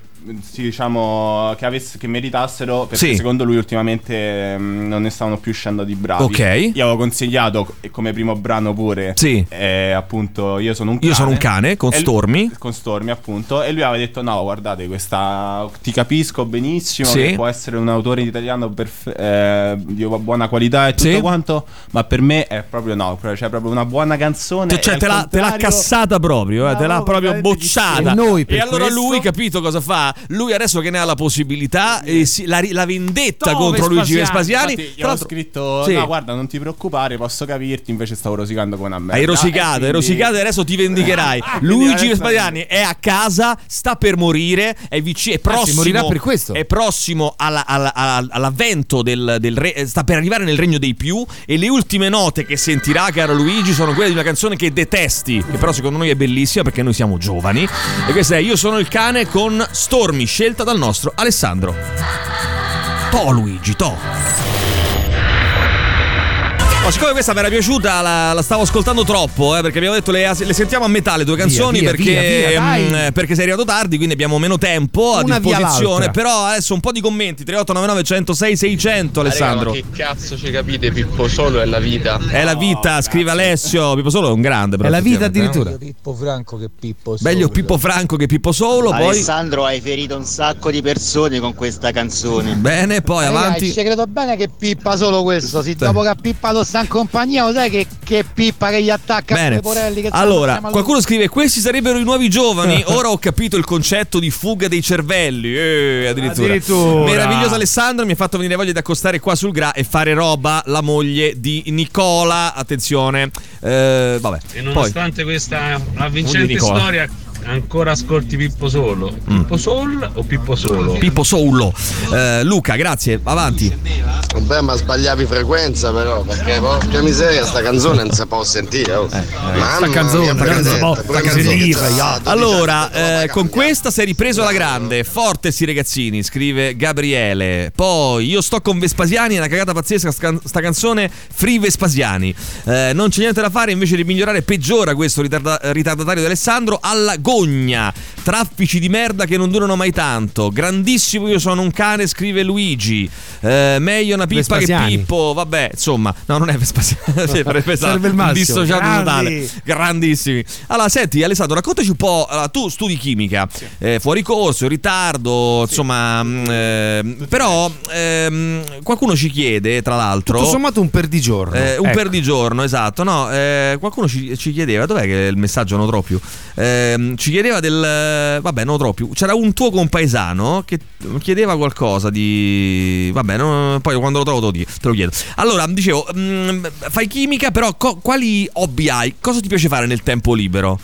diciamo che meritassero, perché sì, secondo lui ultimamente non ne stavano più uscendo di bravi. Ok. Io avevo consigliato come primo brano pure, sì, appunto Io sono un cane. Io sono un cane con Stormi. Con Stormi, appunto. E lui aveva detto no, guardate questa, ti capisco benissimo, sì, che può essere un autore italiano di buona qualità e tutto, sì, quanto, ma per me è proprio no, cioè proprio una buona canzone, cioè te l'ha cassata proprio, no, te l'ha proprio bocciata. E allora questo... lui, capito cosa fa? Lui adesso che ne ha la possibilità, la vendetta contro Luigi Vespasiani. Infatti, io ho scritto, sì, no guarda non ti preoccupare, posso capirti, invece stavo rosicando con una merda. Hai rosicato e adesso ti vendicherai. Luigi Vespasiani è a casa, sta per morire, è prossimo, morirà per questo. È prossimo all'avvento del re, sta per arrivare nel regno dei più, e le ultime note che sentirà, caro Luigi, sono quelle di una canzone che detesti, che però secondo noi è bellissima perché noi siamo giovani, e questa è Io sono il cane con Stormi, scelta dal nostro Alessandro. Luigi, siccome questa mi era piaciuta, la stavo ascoltando troppo, perché abbiamo detto le sentiamo a metà le due canzoni, perché sei arrivato tardi, quindi abbiamo meno tempo a disposizione. Però adesso un po' di commenti. 3899 106 600. Alessandro, che cazzo ci capite? Pippo Solo è la vita. È la vita, no, scrive Alessio. Pippo Solo è un grande, però è la vita addirittura. Meglio Pippo Franco che Pippo Solo. Alessandro, poi hai ferito un sacco di persone con questa canzone. Bene, poi avanti. Ci credo bene che Pippa Solo questo, sì, dopo che Pippa lo sta in compagnia, lo sai che pippa che gli attacca. Bene. Che allora qualcuno scrive questi sarebbero i nuovi giovani. Ora ho capito il concetto di fuga dei cervelli, addirittura. Meraviglioso Alessandro, mi ha fatto venire voglia di accostare qua sul Gra e fare roba la moglie di Nicola, attenzione, vabbè. E nonostante questa avvincente storia ancora ascolti Pippo Solo. Pippo Sol o Pippo Solo? Pippo Solo. Luca, grazie, avanti. Vabbè, ma sbagliavi frequenza però, perché porca miseria, sta canzone non si può sentire. Allora, con questa sei ripreso alla grande, forte sti ragazzini, scrive Gabriele. Poi io sto con Vespasiani, è una cagata pazzesca sta canzone, Free Vespasiani. Non c'è niente da fare, invece di migliorare peggiora questo ritardatario di Alessandro. Alla gogna, traffici di merda che non durano mai tanto. Grandissimo Io sono un cane, scrive Luigi. Meglio una pippa Vespasiani che Pippo. Vabbè, insomma, no, non è Vespasiani. Serve il massimo. Dissociato totale. Grandissimi. Allora, senti Alessandro, raccontaci un po'. Allora, tu studi chimica, sì, fuori corso, in ritardo, sì, insomma, però qualcuno ci chiede, tra l'altro, tutto sommato un perdigiorno. Perdigiorno, esatto. No, qualcuno ci chiedeva, dov'è che il messaggio non trovo più? Ci chiedeva vabbè, non troppo più. C'era un tuo compaesano che chiedeva qualcosa di... Vabbè, no, poi quando lo trovo te lo chiedo. Allora, dicevo, fai chimica, però quali hobby hai? Cosa ti piace fare nel tempo libero?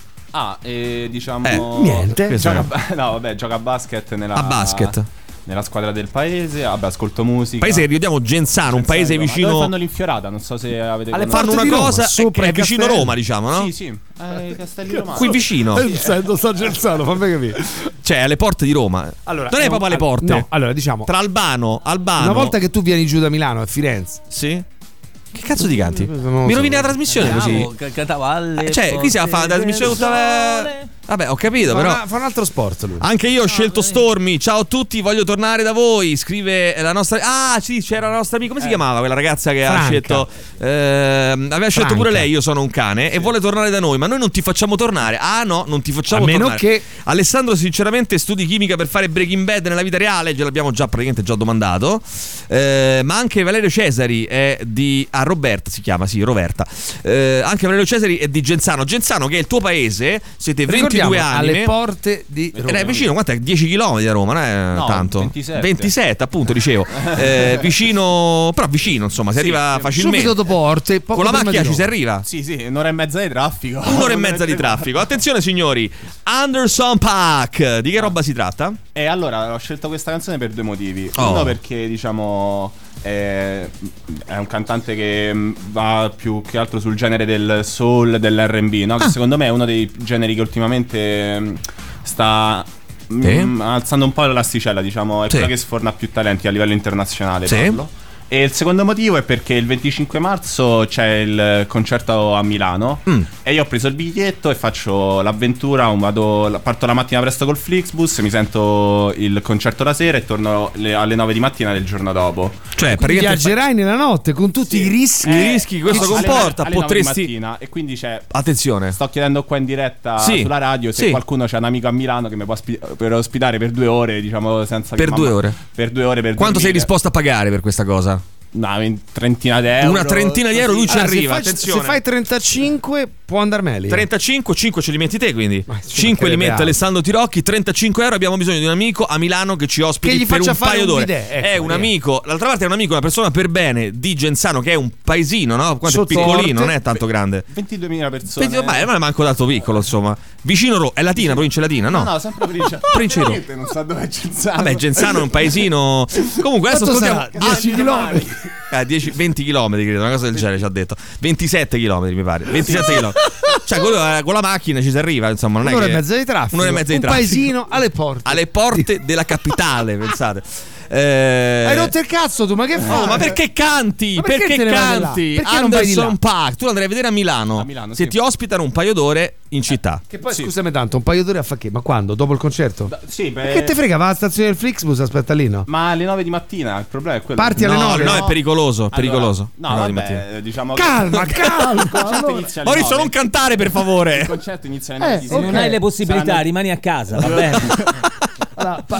Diciamo... niente. Gioca a basket nella... A basket? Nella squadra del paese, ascolto musica. Paese che ricordiamo, Genzano, un paese vicino. Dove fanno l'infiorata? Non so se avete. Fanno una cosa sopra, è vicino Roma, diciamo, no? Sì, sì. Castelli Romano. Qui vicino. Sì. Sto Genzano, fammi capire. cioè alle porte di Roma. Allora, non è proprio alle porte. No, allora diciamo tra Albano. Una volta che tu vieni giù da Milano a Firenze. Sì. Che cazzo ti canti? Mi rovini la trasmissione così. Cioè, qui si fa la trasmissione tutta. Vabbè, ho capito, però. Fa un altro sport lui. Anche io ho scelto Stormi. Ciao a tutti, voglio tornare da voi. Scrive la nostra. Ah, sì, c'era la nostra amica. Come si chiamava quella ragazza che Franca. Ha scelto? Aveva scelto Franca. Pure lei. Io sono un cane. Sì. E vuole tornare da noi, ma noi non ti facciamo tornare. Ah, no, non ti facciamo tornare. A meno tornare. Che. Alessandro, sinceramente, studi chimica per fare Breaking Bad nella vita reale. Ce l'abbiamo già praticamente già domandato. Ma anche Valerio Cesari è di. Roberta si chiama, sì, Roberta. Anche Valerio Cesari è di Genzano. Genzano che è il tuo paese, siete 22 anni alle porte di Roma. È vicino, quanto è? 10 km da Roma, non è no, tanto. 27 appunto, dicevo. Vicino, però vicino, insomma, si arriva facilmente. Subito dopo Orte, poco con la macchina ci si arriva. Sì, sì, un'ora e mezza di traffico. Un'ora e mezza di traffico. Attenzione signori, Anderson Paak, di che roba si tratta? Allora, ho scelto questa canzone per due motivi. Uno perché, diciamo, è un cantante che va più che altro sul genere del soul, dell'R&B, no? Che secondo me è uno dei generi che ultimamente sta alzando un po' l'asticella, diciamo. È quello che sforna più talenti a livello internazionale, parlo. E il secondo motivo è perché il 25 marzo c'è il concerto a Milano e io ho preso il biglietto e faccio l'avventura, parto la mattina presto col Flixbus, mi sento il concerto la sera e torno alle 9 di mattina del giorno dopo. Cioè viaggerai nella notte con tutti i rischi che questo comporta. Alle 9 di mattina. E quindi c'è attenzione, sto chiedendo qua in diretta sulla radio se qualcuno c'è un amico a Milano che mi può per ospitare per 2 ore, diciamo, senza per che Per due ore per quanto dormire. Sei disposto a pagare per questa cosa? Una trentina di euro. Lui ci arriva. Attenzione. Se fai 35 può andar meglio. 35, 5 ce li metti te, quindi 5 li mette Alessandro Tirocchi. 35 euro. Abbiamo bisogno di un amico a Milano che ci ospiti, che gli per faccia un fare paio d'ore. È un amico. L'altra parte è un amico, una persona per bene di Genzano, che è un paesino, no? Quanto è piccolino, non è tanto grande. 22.000 persone. Ma è manco tanto piccolo, insomma. Vicino è Latina, provincia Latina, no? No, sempre provincia. Non so dove è Genzano. Vabbè, Genzano è un paesino. Comunque adesso ascoltiamo 10 km. 20 km credo, una cosa del genere ci ha detto. 27 km mi pare. 27 km. Cioè con la macchina ci si arriva, insomma, non un'ora è che... e mezza di traffico. Un'ora e mezza di traffico. Un paesino alle porte. Alle porte della capitale, pensate. Hai rotto il cazzo tu, ma che fai? Ma perché canti? Ma perché canti? Perché Anderson Paak, tu andrai a vedere a Milano. Se ti ospitano un paio d'ore in città. Che poi scusami tanto, un paio d'ore a fa che? Ma quando? Dopo il concerto? Che te frega, va alla stazione del Flixbus, aspetta lì, no? Ma alle 9 di mattina, il problema è quello. Parti alle 9. No, è pericoloso. Allora, no, vabbè, diciamo calma. Maurizio, non cantare per favore. Il concerto inizia alle 9. Se non hai le possibilità, rimani a casa, va bene.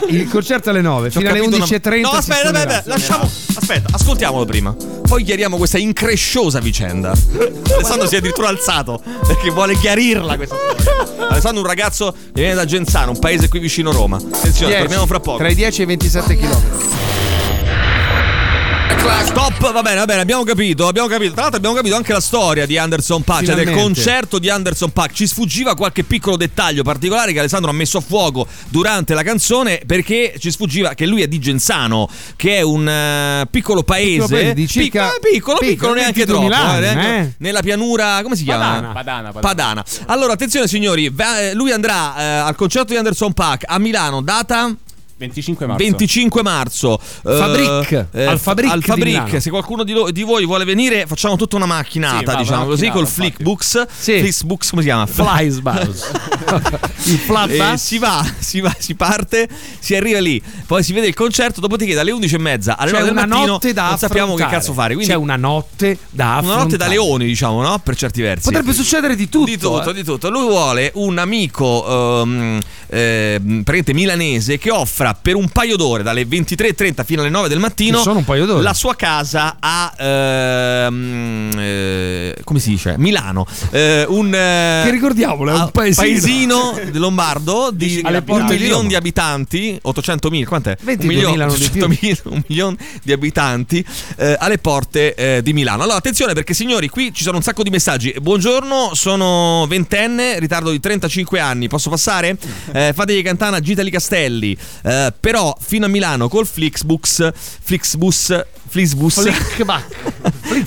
Il concerto alle 9 fino alle 11:30. No, aspetta, lasciamo. Aspetta, ascoltiamolo prima. Poi chiariamo questa incresciosa vicenda. Alessandro si è addirittura alzato perché vuole chiarirla questa storia. Alessandro, un ragazzo che viene da Genzano, un paese qui vicino Roma. Attenzione, torniamo fra poco. Tra i 10 e i 27 km. Stop, va bene, abbiamo capito. Tra l'altro abbiamo capito anche la storia di Anderson Paak, cioè del concerto di Anderson Paak. Ci sfuggiva qualche piccolo dettaglio particolare che Alessandro ha messo a fuoco durante la canzone, perché ci sfuggiva che lui è di Genzano, che è un piccolo paese di circa piccolo neanche troppo nella pianura, come si chiama? Padana. Allora attenzione signori, lui andrà al concerto di Anderson Paak a Milano, data 25 marzo. Al Fabric. Se qualcuno di voi vuole venire, facciamo tutta una macchinata, diciamo così, col Flixbus. Flixbus, come si chiama? Flixbus. Il Flixbus. Si parte, si arriva lì, poi si vede il concerto, dopodiché dalle 11:30 alle 9 del mattino notte da non sappiamo che cazzo fare. Quindi c'è una notte da affrontare. Una notte da leoni, diciamo, no? Per certi versi potrebbe succedere di tutto. Di tutto. Lui vuole un amico praticamente milanese che offre per un paio d'ore, dalle 23:30 fino alle 9 del mattino, sono un paio d'ore, la sua casa a come si dice? Milano, che ricordiamolo è un paesino lombardo di 1 milione di abitanti, 800.000, quant'è? 1 milione di abitanti, alle porte di Milano. Allora attenzione, perché signori qui ci sono un sacco di messaggi. Buongiorno, sono ventenne, ritardo di 35 anni, posso passare? Fategli cantana Gitali Castelli. Però fino a Milano col Flixbus.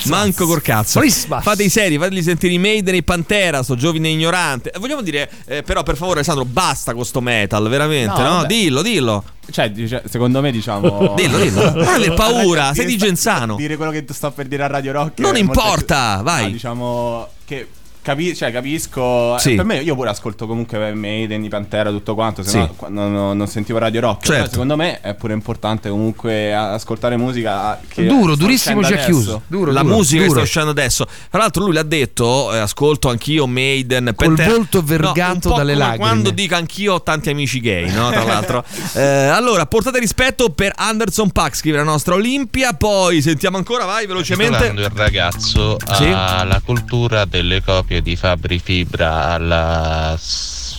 Manco col cazzo. Fate i seri, fateli sentire i Maiden e i Pantera, sto giovine ignorante. Vogliamo dire, però per favore Sandro, basta con sto metal, veramente, no? Dillo. Cioè, secondo me, diciamo. Dillo. Non è paura, sei di Genzano. Dire quello che sto per dire a Radio Rock. Non importa, vai. No, diciamo che capisco, sì. Per me, io pure ascolto comunque Maiden, Pantera, tutto quanto, se no non sentivo Radio Rock. Certo. Però secondo me è pure importante comunque ascoltare musica che durissimo già chiuso. Musica che sta uscendo adesso. Tra l'altro lui l'ha detto, ascolto anch'io Maiden, col volto vergato dalle lacrime. Quando dico anch'io ho tanti amici gay, no? Tra l'altro. Allora, portate rispetto per Anderson Paak, scrive la nostra Olimpia, poi sentiamo ancora, vai velocemente. Il ragazzo ha la cultura delle copie di Fabri Fibra alla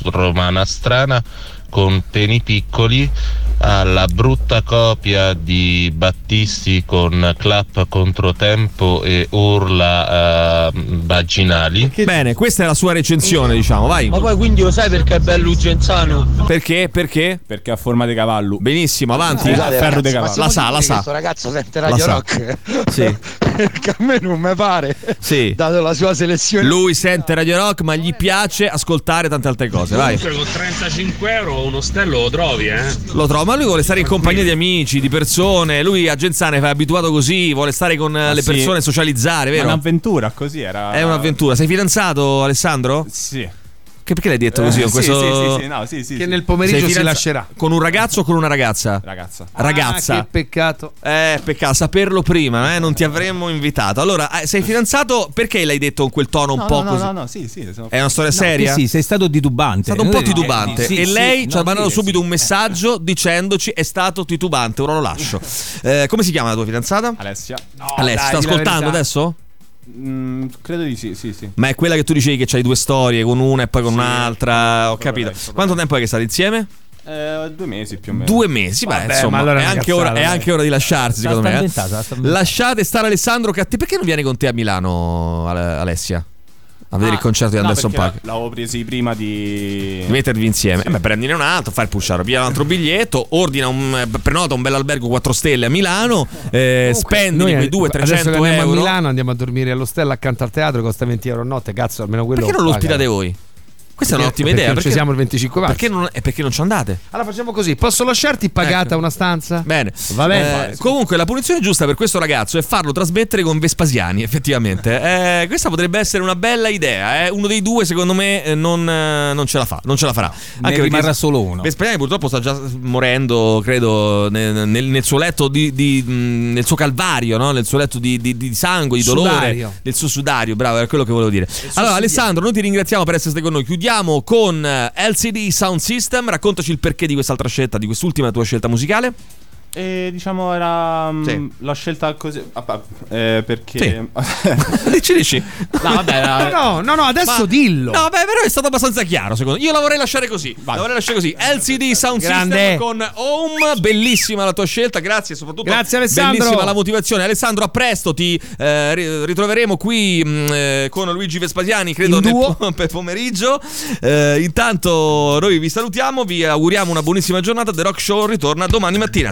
romana strana con peni piccoli, alla brutta copia di Battisti con clap controtempo e urla vaginali. Bene, questa è la sua recensione, diciamo, vai. Ma poi quindi lo sai perché è bello Genzano? Perché? Perché ha forma di cavallo. Benissimo, avanti. Ferro di cavallo. La sa. Questo ragazzo sente Radio Rock. Sì. Perché a me non mi pare. Sì. Dato la sua selezione. Lui sente Radio Rock, ma gli piace ascoltare tante altre cose, vai. Con 35 euro un ostello lo trovi, Lo trovo. Ma lui vuole stare in compagnia di amici, di persone. Lui a Genzane è abituato così, vuole stare con le persone, socializzare, vero? È un'avventura, così era. È un'avventura. Sei fidanzato, Alessandro? Sì. Perché l'hai detto così? Questo... Sì. Che nel pomeriggio si lascerà. Con un ragazzo o con una ragazza? Ragazza. Che peccato. Peccato, saperlo prima, non ti avremmo invitato. Allora, sei fidanzato, perché l'hai detto con quel tono così? No, sì. È una storia seria? Sì, sei stato titubante. È stato un po' titubante. E lei ci ha mandato subito un messaggio dicendoci: è stato titubante, ora lo lascio. Come si chiama la tua fidanzata? Alessia. Alessia, sta ascoltando adesso? Credo di sì. Ma è quella che tu dicevi che c'hai due storie, con una e poi con un'altra. Ho capito. Quanto tempo è che state insieme? 2 mesi più o meno. 2 mesi, beh, insomma, ma allora è anche ora di lasciarsi, secondo me. Lasciate stare Alessandro Catti. Perché non viene con te a Milano, Alessia? A vedere il concerto di Anderson Paak. L'avevo presi prima di mettervi insieme. Prendine un altro, fai il pusciaro, via un altro biglietto, ordina prenota un bell'albergo 4 stelle a Milano, spendi quei 200-300 euro. A Milano andiamo a dormire all'ostello accanto al teatro, costa 20 euro a notte, cazzo, almeno quello. Perché non lo ospitate voi? Questa è un'ottima idea. Perché ci siamo il 25 marzo? Perché non ci andate? Allora facciamo così: posso lasciarti pagata una stanza? Bene, va bene. Comunque la punizione giusta per questo ragazzo è farlo trasmettere con Vespasiani, effettivamente. Questa potrebbe essere una bella idea. Uno dei due, secondo me, non ce la fa. Non ce la farà. Anche perché rimarrà solo uno. Vespasiani purtroppo sta già morendo, credo, nel suo letto nel suo calvario, no? Nel suo letto di sangue, di dolore, sudario. Nel suo sudario. Bravo, era quello che volevo dire. Allora, Alessandro, noi ti ringraziamo per essere stato con noi. Chiudiamo con LCD Sound System. Raccontaci il perché di quest'altra scelta, di quest'ultima tua scelta musicale. Diciamo era la scelta così perché dici no vabbè no adesso dillo. No, beh, però è stato abbastanza chiaro, secondo me. Io la vorrei lasciare così. LCD Sound System con Home. Bellissima la tua scelta, grazie, soprattutto grazie Alessandro, bellissima la motivazione. Alessandro, a presto, ti ritroveremo qui con Luigi Vespasiani, credo, nel pomeriggio. Intanto noi vi salutiamo, vi auguriamo una buonissima giornata. The Rock Show ritorna domani mattina.